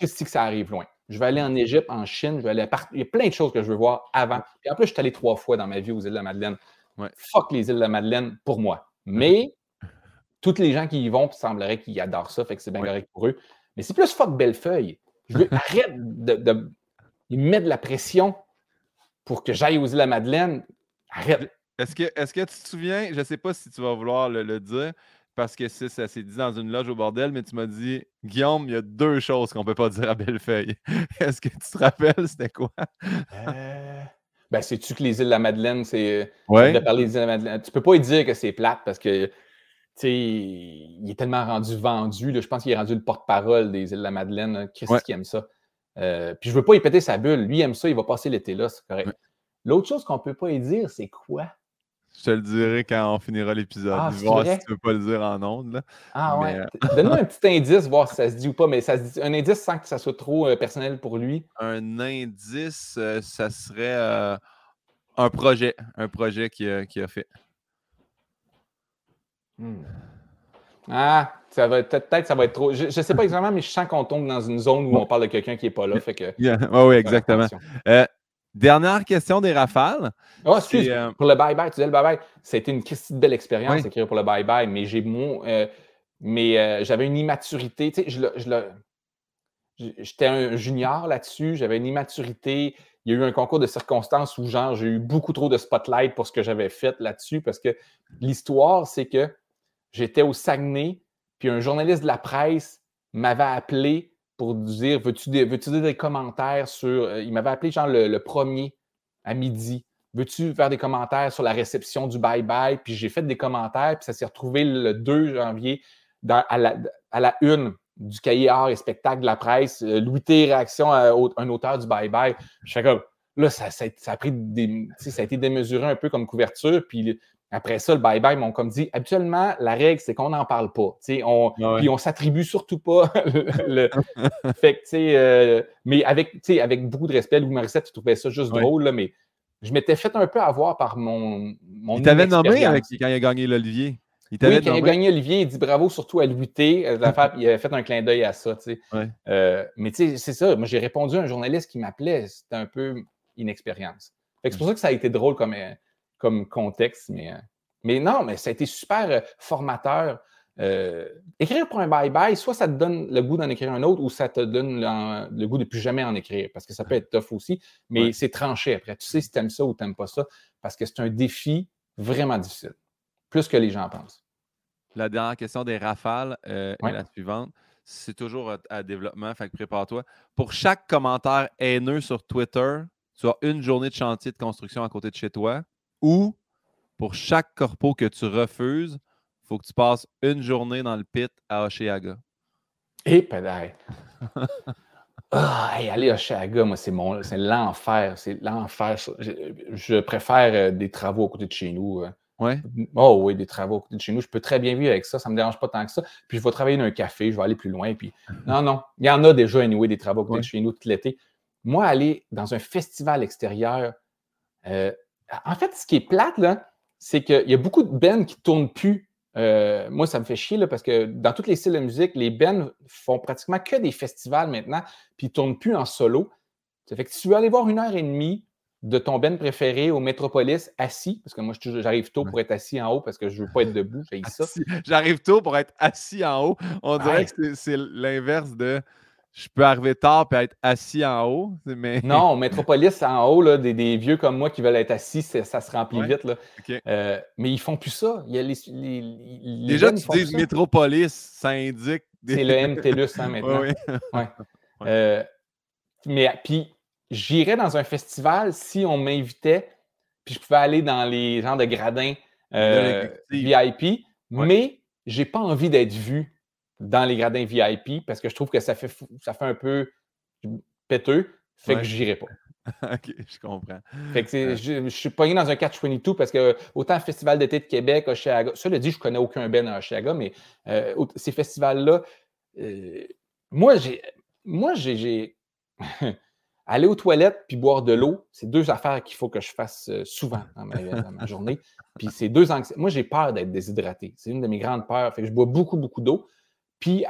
c'est que ça arrive loin. Je vais aller en Égypte, en Chine, je vais aller partout. Il y a plein de choses que je veux voir avant. Et en plus, je suis allé 3 fois dans ma vie aux Îles-de-la-Madeleine. Ouais. Fuck les Îles-de-la-Madeleine pour moi. Mais toutes les gens qui y vont, il semblerait qu'ils adorent ça, fait que c'est bien correct pour eux. Mais c'est plus fuck Bellefeuille. Je veux arrête de mettre de la pression pour que j'aille aux Îles-de-la-Madeleine. Arrête. Est-ce que tu te souviens, je ne sais pas si tu vas vouloir le dire, parce que ça s'est dit dans une loge au bordel, mais tu m'as dit, Guillaume, il y a deux choses qu'on ne peut pas dire à Bellefeuille. Est-ce que tu te rappelles, c'était quoi? Ben, sais-tu que les Îles-de-la-Madeleine, c'est... Ouais. De parler des Îles-de-la-Madeleine. Tu peux pas y dire que c'est plate, parce que, tu sais, il est tellement rendu vendu. Là, je pense qu'il est rendu le porte-parole des Îles-de-la-Madeleine. Christ, ouais, qui aime ça. Puis je veux pas y péter sa bulle. Lui, il aime ça, il va passer l'été là, c'est correct. Ouais. L'autre chose qu'on peut pas y dire, c'est quoi? Je te le dirai quand on finira l'épisode. Voir si tu peux pas le dire en ondes, là. Ah, mais... ouais. Donne-nous un petit indice, voir si ça se dit ou pas, mais ça se dit... un indice sans que ça soit trop personnel pour lui. Un indice, ça serait un projet qu'il a fait. Ah, ça va être... peut-être ça va être trop... Je sais pas exactement, mais je sens qu'on tombe dans une zone où on parle de quelqu'un qui est pas là, fait que... Yeah. Oh, oui, exactement. Dernière question des Rafales. Oh, excuse, pour le bye-bye, tu disais le bye-bye. Ça a été une belle expérience, oui, écrire pour le bye-bye, mais j'avais une immaturité. Tu sais, j'étais un junior là-dessus, j'avais une immaturité. Il y a eu un concours de circonstances où, genre, j'ai eu beaucoup trop de spotlight pour ce que j'avais fait là-dessus, parce que l'histoire, c'est que j'étais au Saguenay, puis un journaliste de la presse m'avait appelé pour dire, veux-tu dire des commentaires sur... il m'avait appelé genre le premier à midi. Veux-tu faire des commentaires sur la réception du bye-bye? Puis j'ai fait des commentaires, puis ça s'est retrouvé le 2 janvier à la une du cahier art et spectacle de la presse. Louis T. Réaction à un auteur du bye-bye. Je fais comme... Là, ça a pris ça a été démesuré un peu comme couverture, puis... Après ça, le bye-bye m'ont comme dit, habituellement, la règle, c'est qu'on n'en parle pas. Puis on s'attribue surtout pas. Fait que, tu sais, mais avec beaucoup de respect, Louis Morissette, tu trouvais ça juste drôle, là, mais je m'étais fait un peu avoir par mon Il t'avait nommé quand il a gagné l'Olivier. Quand il a gagné l'Olivier, il dit bravo surtout à Louis T. Il avait fait un clin d'œil à ça, tu sais. Ouais. Mais tu sais, c'est ça. Moi, j'ai répondu à un journaliste qui m'appelait. C'était un peu inexpérience. Fait que c'est pour ça que ça a été drôle comme contexte, mais non, mais ça a été super formateur. Écrire pour un bye-bye, soit ça te donne le goût d'en écrire un autre, ou ça te donne le goût de plus jamais en écrire, parce que ça peut être tough aussi, mais c'est tranché après. Tu sais si t'aimes ça ou t'aimes pas ça, parce que c'est un défi vraiment difficile, plus que les gens pensent. La dernière question des Rafales est la suivante. C'est toujours à développement, fait que prépare-toi. Pour chaque commentaire haineux sur Twitter, tu as une journée de chantier de construction à côté de chez toi. Ou, pour chaque corpo que tu refuses, il faut que tu passes une journée dans le pit à Hochelaga. Et pédale! Aller à Hochelaga, moi, c'est l'enfer. C'est l'enfer. Je préfère des travaux à côté de chez nous. Oui? Oh oui, des travaux à côté de chez nous. Je peux très bien vivre avec ça. Ça ne me dérange pas tant que ça. Puis je vais travailler dans un café. Je vais aller plus loin. Puis... Non. Il y en a déjà, anyway, des travaux à côté de chez nous tout l'été. Moi, aller dans un festival extérieur... En fait, ce qui est plate, là, c'est qu'il y a beaucoup de bands qui ne tournent plus. Moi, ça me fait chier, là, parce que dans tous les styles de musique, les bands font pratiquement que des festivals maintenant, puis ils ne tournent plus en solo. Ça fait que si tu veux aller voir 1h30 de ton band préféré au Métropolis assis, parce que moi, j'arrive tôt pour être assis en haut, parce que je ne veux pas être debout, j'ai dit ça. J'arrive tôt pour être assis en haut. On dirait que c'est l'inverse de... Je peux arriver tard et être assis en haut. Mais... Non, Métropolis, en haut, là, des vieux comme moi qui veulent être assis, ça se remplit vite. Là. Okay. Mais ils font plus ça. Il y a les déjà, tu dis Métropolis, ça indique... C'est le MTLUS, hein, maintenant. Puis, j'irais dans un festival si on m'invitait, puis je pouvais aller dans les genres de gradins VIP, mais j'ai pas envie d'être vu dans les gradins VIP, parce que je trouve que ça fait un peu péteux, fait que j'irai pas. OK, je comprends. Fait que je suis pogné dans un catch-22, parce que autant Festival d'été de Québec, Hochelaga, cela dit, je connais aucun ben à Hochelaga, mais ces festivals-là, moi, j'ai aller aux toilettes puis boire de l'eau, c'est deux affaires qu'il faut que je fasse souvent dans ma journée, puis c'est deux anxiétés. Moi, j'ai peur d'être déshydraté, c'est une de mes grandes peurs, fait que je bois beaucoup, beaucoup d'eau. Puis,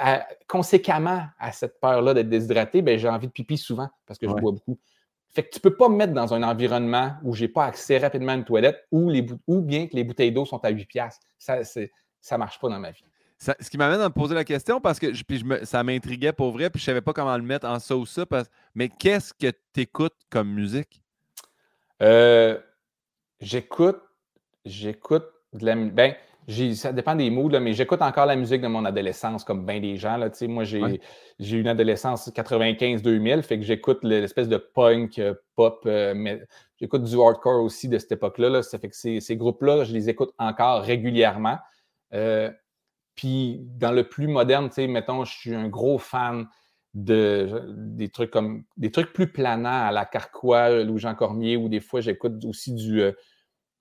conséquemment à cette peur-là d'être déshydraté, ben, j'ai envie de pipi souvent parce que je bois beaucoup. Fait que tu peux pas me mettre dans un environnement où j'ai pas accès rapidement à une toilette ou bien que les bouteilles d'eau sont à 8$. Ça marche pas dans ma vie. Ça, ce qui m'amène à me poser la question, parce que ça m'intriguait pour vrai, puis je savais pas comment le mettre en ça ou ça. Mais qu'est-ce que tu écoutes comme musique? Euh, J'écoute de la musique. Ben, ça dépend des moods, là, mais j'écoute encore la musique de mon adolescence, comme bien des gens. Là, moi, j'ai eu une adolescence 95-2000, fait que j'écoute l'espèce de punk, pop, mais j'écoute du hardcore aussi de cette époque-là. Là, ça fait que ces groupes-là, je les écoute encore régulièrement. Puis, dans le plus moderne, tu sais, mettons, je suis un gros fan des trucs plus planants à la Carquois, Louis-Jean Cormier, ou des fois, j'écoute aussi de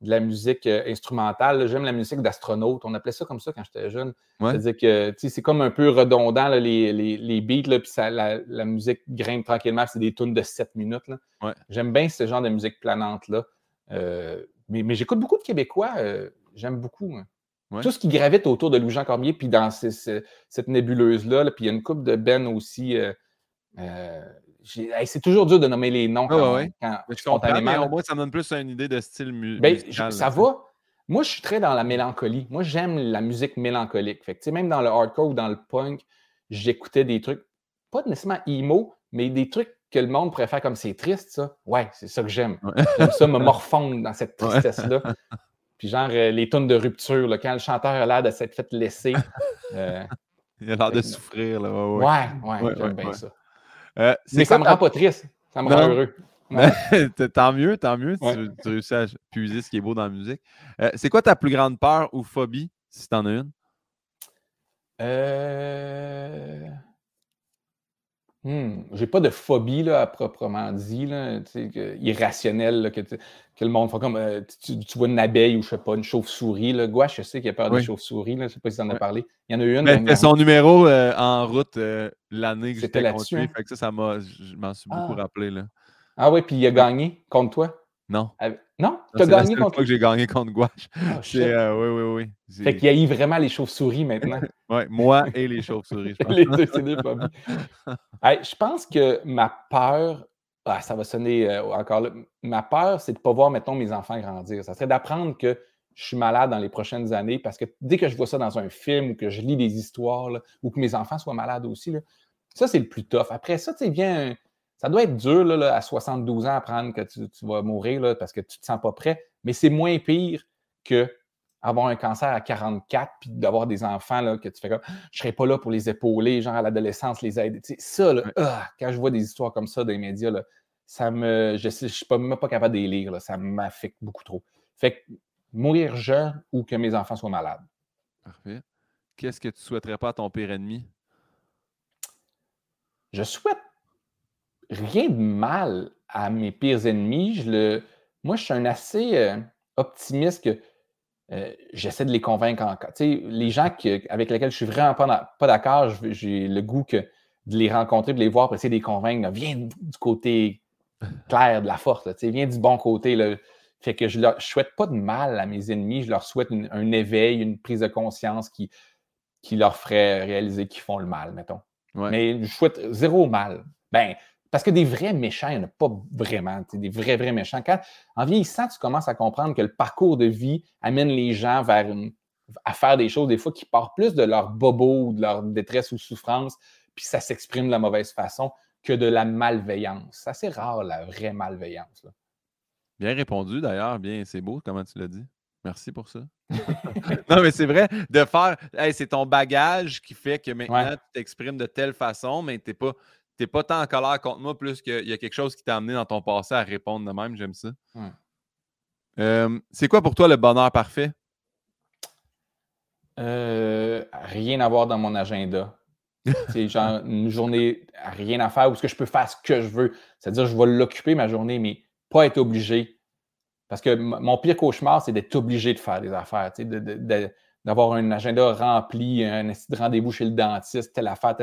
la musique instrumentale. J'aime la musique d'astronaute. On appelait ça comme ça quand j'étais jeune. Ouais. C'est-à-dire que c'est comme un peu redondant, là, les beats, là, puis la musique grimpe tranquillement. C'est des tunes de 7 minutes. Là. Ouais. J'aime bien ce genre de musique planante-là. Mais j'écoute beaucoup de Québécois. J'aime beaucoup. Hein. Ouais. Tout ce qui gravite autour de Louis-Jean Cormier, puis dans cette nébuleuse-là. Là, puis il y a une couple de Ben aussi. C'est toujours dur de nommer les noms quand spontanément. Mais moi, ça me donne plus une idée de style musical. Ça va. Moi, je suis très dans la mélancolie. Moi, j'aime la musique mélancolique. Fait que, même dans le hardcore ou dans le punk, j'écoutais des trucs, pas nécessairement emo, mais des trucs que le monde pourrait faire comme c'est triste, ça. Ouais, c'est ça que j'aime. Ouais. J'aime ça me morfondre dans cette tristesse-là. Ouais. Puis genre, les tunes de rupture, là, quand le chanteur a l'air de s'être fait laisser. Il a l'air de souffrir. Là. Ouais, j'aime bien ça. Mais ça ne me rend pas triste, ça me rend heureux. Tant mieux, tu réussis à puiser ce qui est beau dans la musique. C'est quoi ta plus grande peur ou phobie, si tu en as une? J'ai pas de phobie là, à proprement dit, là, irrationnelle, là, que le monde fait comme tu vois une abeille ou je sais pas, une chauve-souris. Là. Gouache, je sais qu'il a peur des chauves-souris, là, je sais pas si tu en as parlé. Il y en a eu une. Mais son numéro en route l'année que j'étais contre lui, fait que je m'en suis beaucoup rappelé. Là. Ah oui, puis il a gagné contre toi? Non. Non? Tu as gagné contre toi? Que j'ai gagné contre Gouache. Oh, oui. Fait qu'il y a eu vraiment les chauves-souris maintenant. Oui, moi et les chauves-souris, je pense. Les deux, c'est des phobies. Hey, je pense que ma peur, ça va sonner encore là, ma peur, c'est de ne pas voir, mettons, mes enfants grandir. Ça serait d'apprendre que je suis malade dans les prochaines années parce que dès que je vois ça dans un film ou que je lis des histoires là, ou que mes enfants soient malades aussi, là, ça, c'est le plus tough. Après ça, tu sais, vient... Ça doit être dur là, à 72 ans, apprendre que tu vas mourir là, parce que tu ne te sens pas prêt, mais c'est moins pire qu'avoir un cancer à 44 puis d'avoir des enfants là, que tu fais comme « je ne serai pas là pour les épauler, genre à l'adolescence, les aider ». Ça, là, quand je vois des histoires comme ça dans les médias, là, je ne suis même pas capable de les lire, là, ça m'affecte beaucoup trop. Fait que mourir jeune ou que mes enfants soient malades. Parfait. Qu'est-ce que tu ne souhaiterais pas à ton pire ennemi? Je souhaite rien de mal à mes pires ennemis. Moi, je suis un assez optimiste que j'essaie de les convaincre encore. Tu sais, les gens avec lesquels je suis vraiment pas d'accord, j'ai le goût de les rencontrer, de les voir, pour essayer de les convaincre. Là, viens du côté clair de la force, là, tu sais, viens du bon côté. Là. Fait que je ne souhaite pas de mal à mes ennemis. Je leur souhaite un éveil, une prise de conscience qui leur ferait réaliser qu'ils font le mal, mettons. Ouais. Mais je souhaite zéro mal. Ben, parce que des vrais méchants, il n'y en a pas vraiment, des vrais méchants. Quand, en vieillissant, tu commences à comprendre que le parcours de vie amène les gens à faire des choses, des fois, qui partent plus de leur bobo ou de leur détresse ou souffrance, puis ça s'exprime de la mauvaise façon que de la malveillance. C'est assez rare, la vraie malveillance. Là. Bien répondu, d'ailleurs. Bien, c'est beau, comment tu l'as dit. Merci pour ça. Non, mais c'est vrai, de faire... Hey, c'est ton bagage qui fait que maintenant, tu t'exprimes de telle façon, mais tu n'es pas... T'es pas tant en colère contre moi, plus qu'il y a quelque chose qui t'a amené dans ton passé à répondre de même. J'aime ça. Ouais. C'est quoi pour toi le bonheur parfait? Rien à voir dans mon agenda. C'est genre une journée à rien à faire où je peux faire ce que je veux. C'est-à-dire je vais l'occuper ma journée, mais pas être obligé. Parce que mon pire cauchemar, c'est d'être obligé de faire des affaires, d'avoir un agenda rempli, un rendez-vous chez le dentiste, telle affaire.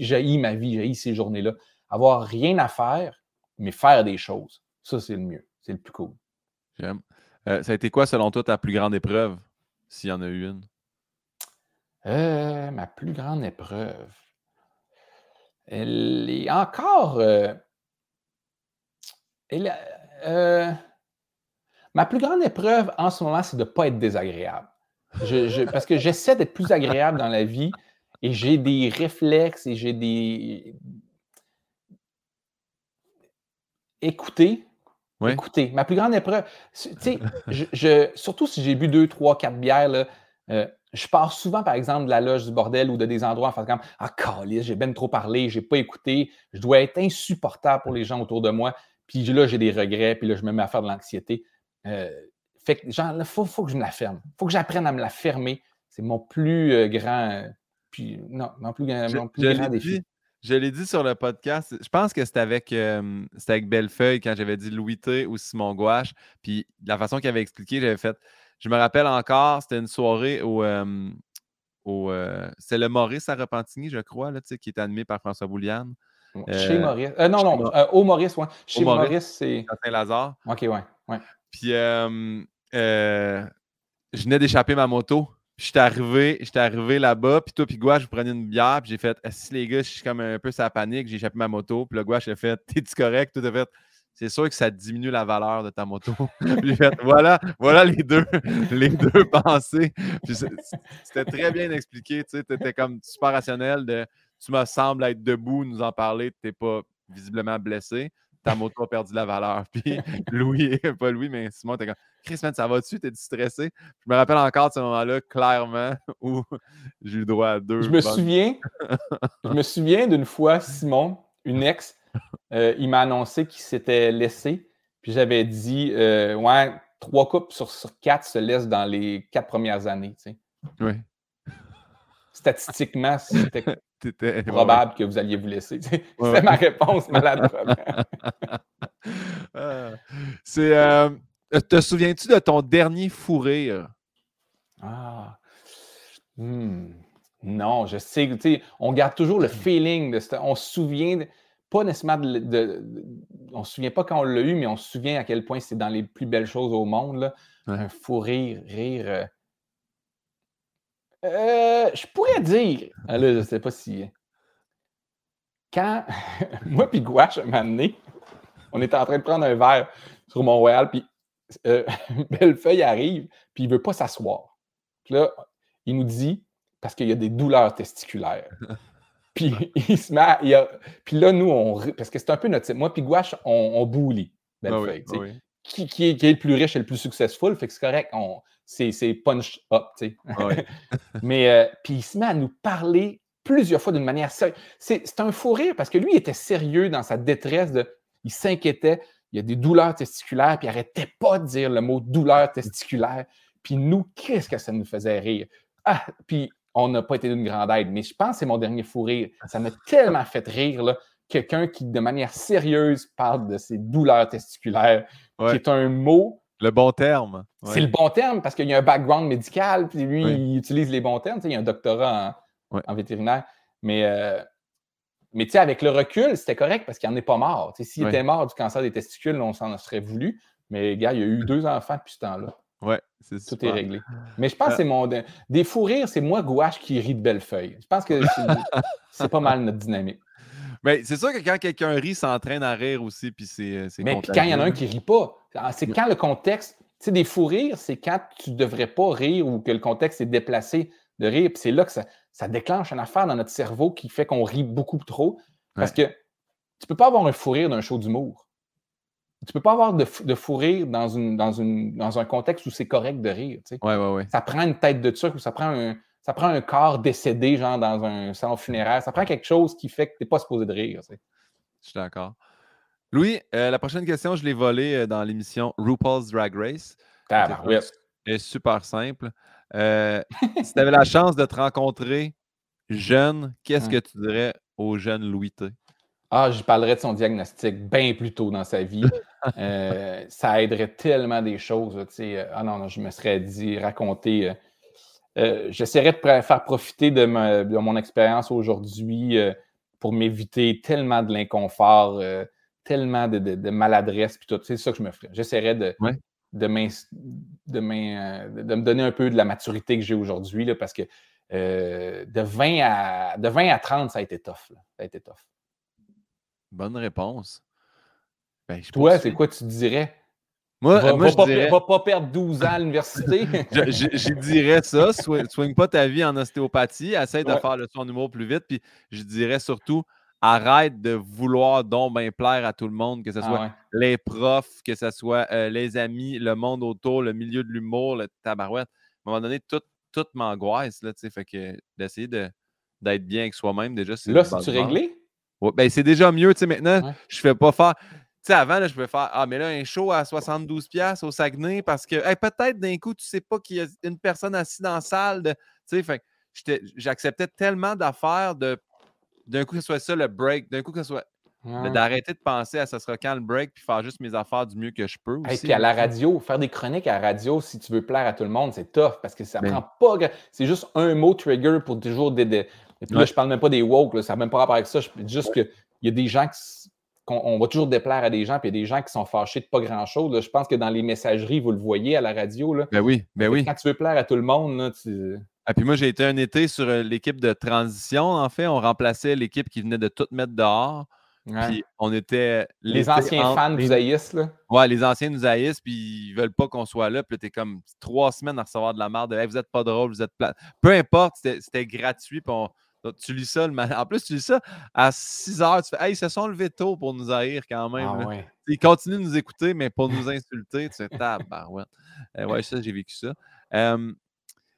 J'haïs ces journées-là. Avoir rien à faire, mais faire des choses. Ça, c'est le mieux. C'est le plus cool. J'aime. Ça a été quoi, selon toi, ta plus grande épreuve, s'il y en a eu une? Ma plus grande épreuve? Elle est encore... Ma plus grande épreuve en ce moment, c'est de ne pas être désagréable. Parce que j'essaie d'être plus agréable dans la vie et j'ai des réflexes et j'ai des... Écouter, Ouais. Écoutez, ma plus grande épreuve, tu sais, surtout si j'ai bu 2, 3, 4 bières, là, je pars souvent, par exemple, de la loge du bordel ou de des endroits en faisant comme « Ah, calisse, j'ai ben trop parlé, j'ai pas écouté, je dois être insupportable pour les gens autour de moi. » Puis là, j'ai des regrets, puis là, je me mets à faire de l'anxiété. Fait que, genre, il faut que je me la ferme. Il faut que j'apprenne à me la fermer. C'est mon plus grand... mon plus grand défi. Je l'ai dit sur le podcast, je pense que c'était avec Bellefeuille quand j'avais dit Louis T ou Simon Gouache. Puis la façon qu'il avait expliqué, j'avais fait... Je me rappelle encore, c'était une soirée c'est le Maurice à Repentigny, je crois, là, qui est animé par François Bouliane. Chez Maurice. Au Maurice, oui. Chez Maurice, c'est... Saint-Lazare. OK, oui. Ouais. Puis, je venais d'échapper ma moto. J'étais arrivé là-bas, puis toi, puis Gouache, vous prenez une bière, puis j'ai fait « Si les gars, je suis comme un peu sur la panique, j'ai échappé ma moto. » Puis le Gouache a fait « T'es-tu correct? » Tout a fait « C'est sûr que ça diminue la valeur de ta moto. » Puis j'ai fait « Voilà les deux pensées. » Puis c'était très bien expliqué, tu sais, t'étais comme super rationnel de « Tu me sembles être debout, nous en parler, t'es pas visiblement blessé. » Ta moto a perdu la valeur. Puis mais Simon était comme « Chris, man, ça va-tu? T'es stressé? » Je me rappelle encore de ce moment-là, clairement, où j'ai eu droit à 2. Je me souviens d'une fois, Simon, une ex, il m'a annoncé qu'il s'était laissé. Puis j'avais dit « Ouais, 3 couples sur 4 se laissent dans les 4 premières années. » Tu sais. Oui. Statistiquement, c'était probable que vous alliez vous laisser. C'était ma réponse malade. Te souviens-tu de ton dernier fou rire? Non, je sais. On garde toujours le feeling. On se souvient, pas nécessairement on se souvient pas quand on l'a eu, mais on se souvient à quel point c'est dans les plus belles choses au monde. Là. Ouais. Un fou rire... je pourrais dire... Là, je ne sais pas si... Quand moi puis Gouache, un moment donné, on était en train de prendre un verre sur Mont-Royal, puis Bellefeuille arrive, puis il ne veut pas s'asseoir. Puis là, il nous dit, parce qu'il y a des douleurs testiculaires. Puis il se met... Puis là, nous, parce que c'est un peu notre type. Moi puis Gouache, on bully Bellefeuille. Ah oui, ah oui. Qui est le plus riche et le plus successful, fait que c'est correct, c'est punch up, tu sais. Ah oui. Mais puis il se met à nous parler plusieurs fois d'une manière sérieuse. C'est un fou rire parce que lui, il était sérieux dans sa détresse, il s'inquiétait, il y a des douleurs testiculaires, puis il n'arrêtait pas de dire le mot douleur testiculaire. Puis nous, qu'est-ce que ça nous faisait rire? Ah, puis on n'a pas été d'une grande aide, mais je pense que c'est mon dernier fou rire. Ça m'a tellement fait rire, là. Quelqu'un qui, de manière sérieuse, parle de ses douleurs testiculaires, ouais. Qui est un mot... Le bon terme. Ouais. C'est le bon terme, parce qu'il y a un background médical, puis lui, il utilise les bons termes. Tu sais, il y a un doctorat en vétérinaire. Mais tu sais, avec le recul, c'était correct, parce qu'il n'en est pas mort. Tu sais, s'il était mort du cancer des testicules, on s'en serait voulu. Mais gars, il y a eu 2 enfants depuis ce temps-là. Oui, c'est super. Tout est réglé. Mais je pense que c'est mon... Des fous rires, c'est moi, Gouache, qui rit de Bellefeuille. Je pense que c'est pas mal notre dynamique. Mais c'est sûr que quand quelqu'un rit, s'entraîne à rire aussi, puis c'est mais puis quand il y en a un qui rit pas, c'est quand le contexte... Tu sais, des fous rires, c'est quand tu devrais pas rire ou que le contexte est déplacé de rire, puis c'est là que ça déclenche une affaire dans notre cerveau qui fait qu'on rit beaucoup trop, parce que tu peux pas avoir un fou rire d'un show d'humour. Tu peux pas avoir de fou rire dans un contexte où c'est correct de rire, tu sais. Ouais. Ça prend une tête de turc ou ça prend un... Ça prend un corps décédé, genre dans un salon funéraire. Ça prend quelque chose qui fait que tu n'es pas supposé de rire. Tu sais. Je suis d'accord. Louis, la prochaine question, je l'ai volée dans l'émission RuPaul's Drag Race. C'est super simple. Si tu avais la chance de te rencontrer jeune, qu'est-ce que tu dirais au jeune Louis T? Ah, je parlerais de son diagnostic bien plus tôt dans sa vie. Ça aiderait tellement des choses. Tu sais. Ah non, je me serais dit raconter... j'essaierais de faire profiter de mon expérience aujourd'hui pour m'éviter tellement de l'inconfort, tellement de maladresse, puis tout. C'est ça que je me ferais. J'essaierais de me donner un peu de la maturité que j'ai aujourd'hui, là, parce que de 20 à 30, ça a été tough. Là. Ça a été tough. Bonne réponse. Ben, toi, c'est quoi tu dirais? Moi, je dirais... va pas perdre 12 ans à l'université. je dirais ça. Soigne pas ta vie en ostéopathie. Essaie de faire le son humour plus vite. Puis je dirais surtout, arrête de vouloir donc bien plaire à tout le monde, que ce soit les profs, que ce soit les amis, le monde autour, le milieu de l'humour, le tabarouette. À un moment donné, toute m'angoisse, là, tu sais, fait que d'essayer d'être bien avec soi-même, déjà, c'est... Là, c'est-tu réglé? Ouais, ben, c'est déjà mieux, tu sais, maintenant, je fais pas faire... Tu sais, avant, là, je pouvais faire « Ah, mais là, un show à 72$ au Saguenay parce que hey, peut-être d'un coup, tu sais pas qu'il y a une personne assise dans la salle. De... » Tu sais, fait j'acceptais tellement d'affaires de... D'un coup, que ce soit ça, le break. D'un coup, que ce soit... D'arrêter de penser à ça sera quand le break, puis faire juste mes affaires du mieux que je peux aussi. Hey, puis à la radio, faire des chroniques à la radio, si tu veux plaire à tout le monde, c'est tough parce que ça prend pas... C'est juste un mot trigger pour toujours des... Et puis là, je parle même pas des woke, là, ça n'a même pas rapport avec ça. Juste que il y a des gens qui... On va toujours déplaire à des gens, puis il y a des gens qui sont fâchés de pas grand-chose. Là. Je pense que dans les messageries, vous le voyez à la radio. Là. Ben oui, ben oui. Quand tu veux plaire à tout le monde, là, tu... Ah, puis moi, j'ai été un été sur l'équipe de transition, en fait. On remplaçait l'équipe qui venait de tout mettre dehors. Puis on était... Les anciens fans nous haïssent, là. Ouais, les anciens nous haïssent, puis ils veulent pas qu'on soit là. Puis là, t'es comme 3 semaines à recevoir de la merde. Hey, vous êtes pas drôle, vous êtes plat. Peu importe, c'était gratuit, puis on... Tu lis ça, en plus, tu lis ça à 6 heures. Tu fais « Hey, ils se sont levés tôt pour nous haïr quand même. Ah, » ouais. Ils continuent de nous écouter, mais pour nous insulter. Tu fais « Tabarouette. » Ouais, ça, j'ai vécu ça.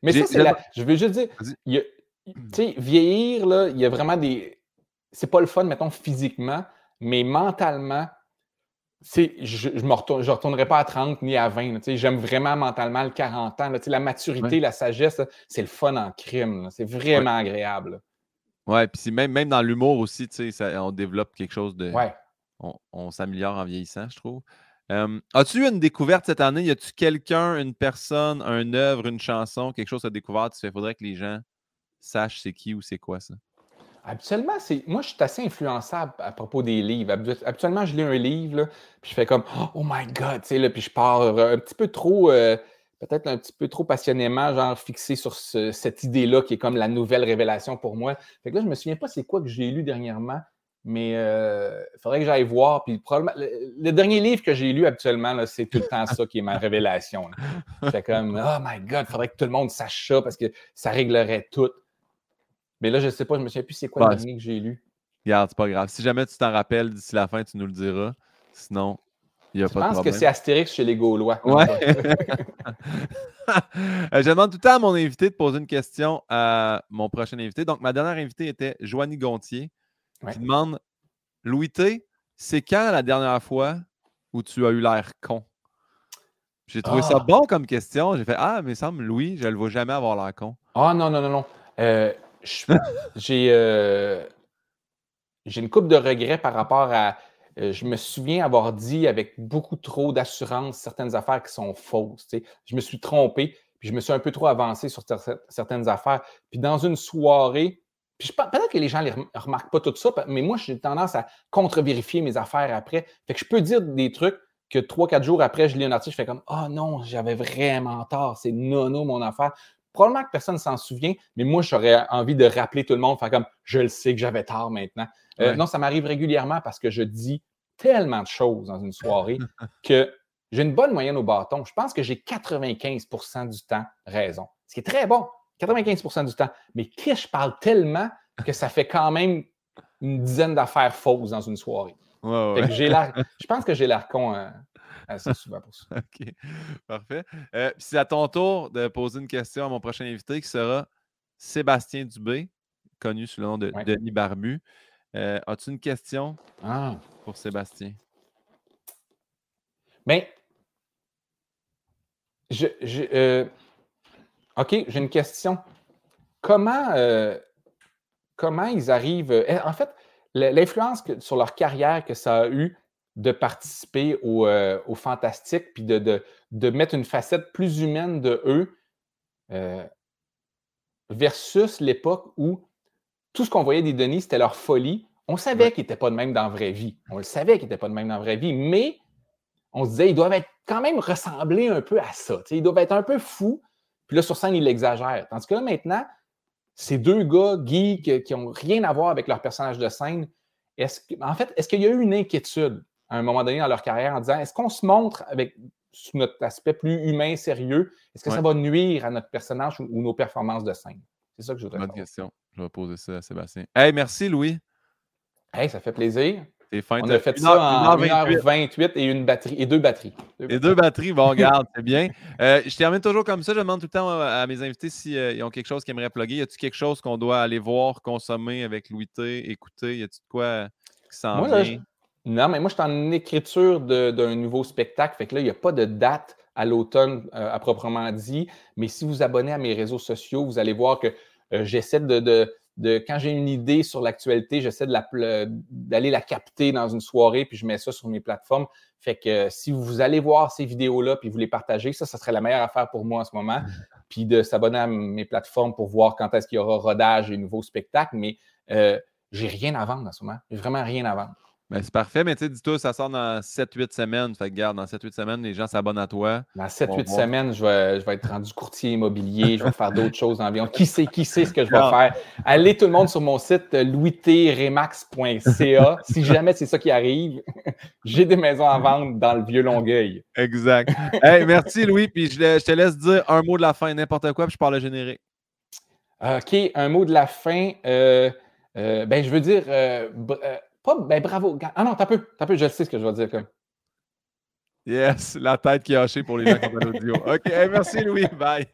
Mais ça, c'est la... Je veux juste dire, tu sais, vieillir, là, il y a vraiment des... C'est pas le fun, mettons, physiquement, mais mentalement, je retournerai pas à 30 ni à 20. J'aime vraiment mentalement le 40 ans. Là, la maturité, la sagesse, là, c'est le fun en crime. Là, c'est vraiment agréable. Là. Oui, puis même dans l'humour aussi, tu sais, on développe quelque chose de... Ouais. On s'améliore en vieillissant, je trouve. As-tu eu une découverte cette année? Y a-tu quelqu'un, une personne, une œuvre, une chanson, quelque chose à découvrir? Tu fais, faudrait que les gens sachent c'est qui ou c'est quoi ça? Habituellement, moi, je suis assez influençable à propos des livres. Habituellement, je lis un livre, là, puis je fais comme « Oh my God! » Tu sais, là, puis je pars un petit peu trop... peut-être un petit peu trop passionnément, genre fixé sur cette idée-là qui est comme la nouvelle révélation pour moi. Fait que là, je me souviens pas c'est quoi que j'ai lu dernièrement, mais il faudrait que j'aille voir. Puis probablement, le dernier livre que j'ai lu habituellement, là, c'est tout le temps ça qui est ma révélation. Fait comme « Oh my God! » Il faudrait que tout le monde sache ça parce que ça réglerait tout. Mais là, je sais pas, je me souviens plus c'est quoi le dernier que j'ai lu. Regarde, c'est pas grave. Si jamais tu t'en rappelles d'ici la fin, tu nous le diras. Sinon... Je pense que c'est Astérix chez les Gaulois. Ouais. Je demande tout le temps à mon invité de poser une question à mon prochain invité. Donc, ma dernière invitée était Joanie Gontier qui demande « Louis T, c'est quand la dernière fois où tu as eu l'air con? » J'ai trouvé ça bon comme question. J'ai fait « Ah, mais il semble, Louis, je ne le vois jamais avoir l'air con. » Ah non. J'ai une couple de regrets par rapport à... Je me souviens avoir dit avec beaucoup trop d'assurance certaines affaires qui sont fausses. T'sais. Je me suis trompé, puis je me suis un peu trop avancé sur certaines affaires. Puis dans une soirée, puis peut-être que les gens ne remarquent pas tout ça, mais moi, j'ai tendance à contre-vérifier mes affaires après. Fait que je peux dire des trucs que 3-4 jours après, je lis un article, je fais comme « Ah non, j'avais vraiment tort, c'est nono mon affaire ». Probablement que personne ne s'en souvient, mais moi, j'aurais envie de rappeler tout le monde, faire comme « Je le sais que j'avais tort maintenant ». Non, ça m'arrive régulièrement parce que je dis tellement de choses dans une soirée que j'ai une bonne moyenne au bâton. Je pense que j'ai 95% du temps raison, ce qui est très bon, 95% du temps. Mais je parle tellement que ça fait quand même une dizaine d'affaires fausses dans une soirée. Fait que je pense que j'ai l'air con... assez souvent pour ça. OK, parfait. C'est à ton tour de poser une question à mon prochain invité qui sera Sébastien Dubé, connu sous le nom de Denis Barbu. As-tu une question pour Sébastien? Bien, OK, j'ai une question. Comment ils arrivent... en fait, l'influence sur leur carrière que ça a eue, de participer au fantastique, puis de mettre une facette plus humaine de eux versus l'époque où tout ce qu'on voyait des Denis, c'était leur folie. On savait qu'ils n'étaient pas de même dans la vraie vie. On le savait qu'ils n'étaient pas de même dans la vraie vie, mais on se disait, ils doivent être quand même ressemblés un peu à ça. T'sais, ils doivent être un peu fous, puis là, sur scène, ils l'exagèrent. Tandis que là, maintenant, ces deux gars geeks qui n'ont rien à voir avec leur personnage de scène, est-ce qu'il y a eu une inquiétude à un moment donné dans leur carrière en disant, est-ce qu'on se montre sous notre aspect plus humain, sérieux? Est-ce que ça va nuire à notre personnage ou nos performances de scène? C'est ça que je voudrais savoir. Bonne question. Je vais poser ça à Sébastien. Hey, merci Louis. Hey, ça fait plaisir. On a fait ça en 1h28 et une batterie, et deux batteries. Bon, regarde, c'est bien. Je termine toujours comme ça. Je demande tout le temps à mes invités s'ils ont quelque chose qu'ils aimeraient plugger. Y a-t-il quelque chose qu'on doit aller voir, consommer avec Louis T, écouter? Y a-t-il de quoi qui s'en vient? Non, mais moi, je suis en écriture d'un nouveau spectacle. Fait que là, il n'y a pas de date à l'automne à proprement dit. Mais si vous vous abonnez à mes réseaux sociaux, vous allez voir que j'essaie quand j'ai une idée sur l'actualité, j'essaie d'aller la capter dans une soirée, puis je mets ça sur mes plateformes. Fait que si vous allez voir ces vidéos-là, puis vous les partagez, ça serait la meilleure affaire pour moi en ce moment. Puis de s'abonner à mes plateformes pour voir quand est-ce qu'il y aura rodage et nouveaux spectacles. Mais j'ai rien à vendre en ce moment. J'ai vraiment rien à vendre. Ben, c'est parfait, mais tu sais, dis-toi, ça sort dans 7-8 semaines. Fait que, regarde, dans 7-8 semaines, les gens s'abonnent à toi. Dans 7-8 semaines, je vais être rendu courtier immobilier, je vais faire d'autres choses dans l'avion. Qui sait ce que je vais faire? Allez tout le monde sur mon site louistremax.ca. Si jamais c'est ça qui arrive, j'ai des maisons à vendre dans le vieux Longueuil. Exact. Hey, merci Louis, puis je te laisse dire un mot de la fin, n'importe quoi, puis je parle le générique. OK, un mot de la fin. Ben, je veux dire... ben bravo. Ah non, t'as peu, je sais ce que je vais dire quand même. Yes, la tête qui est hachée pour les gens qui ont l'audio. OK, merci Louis, bye.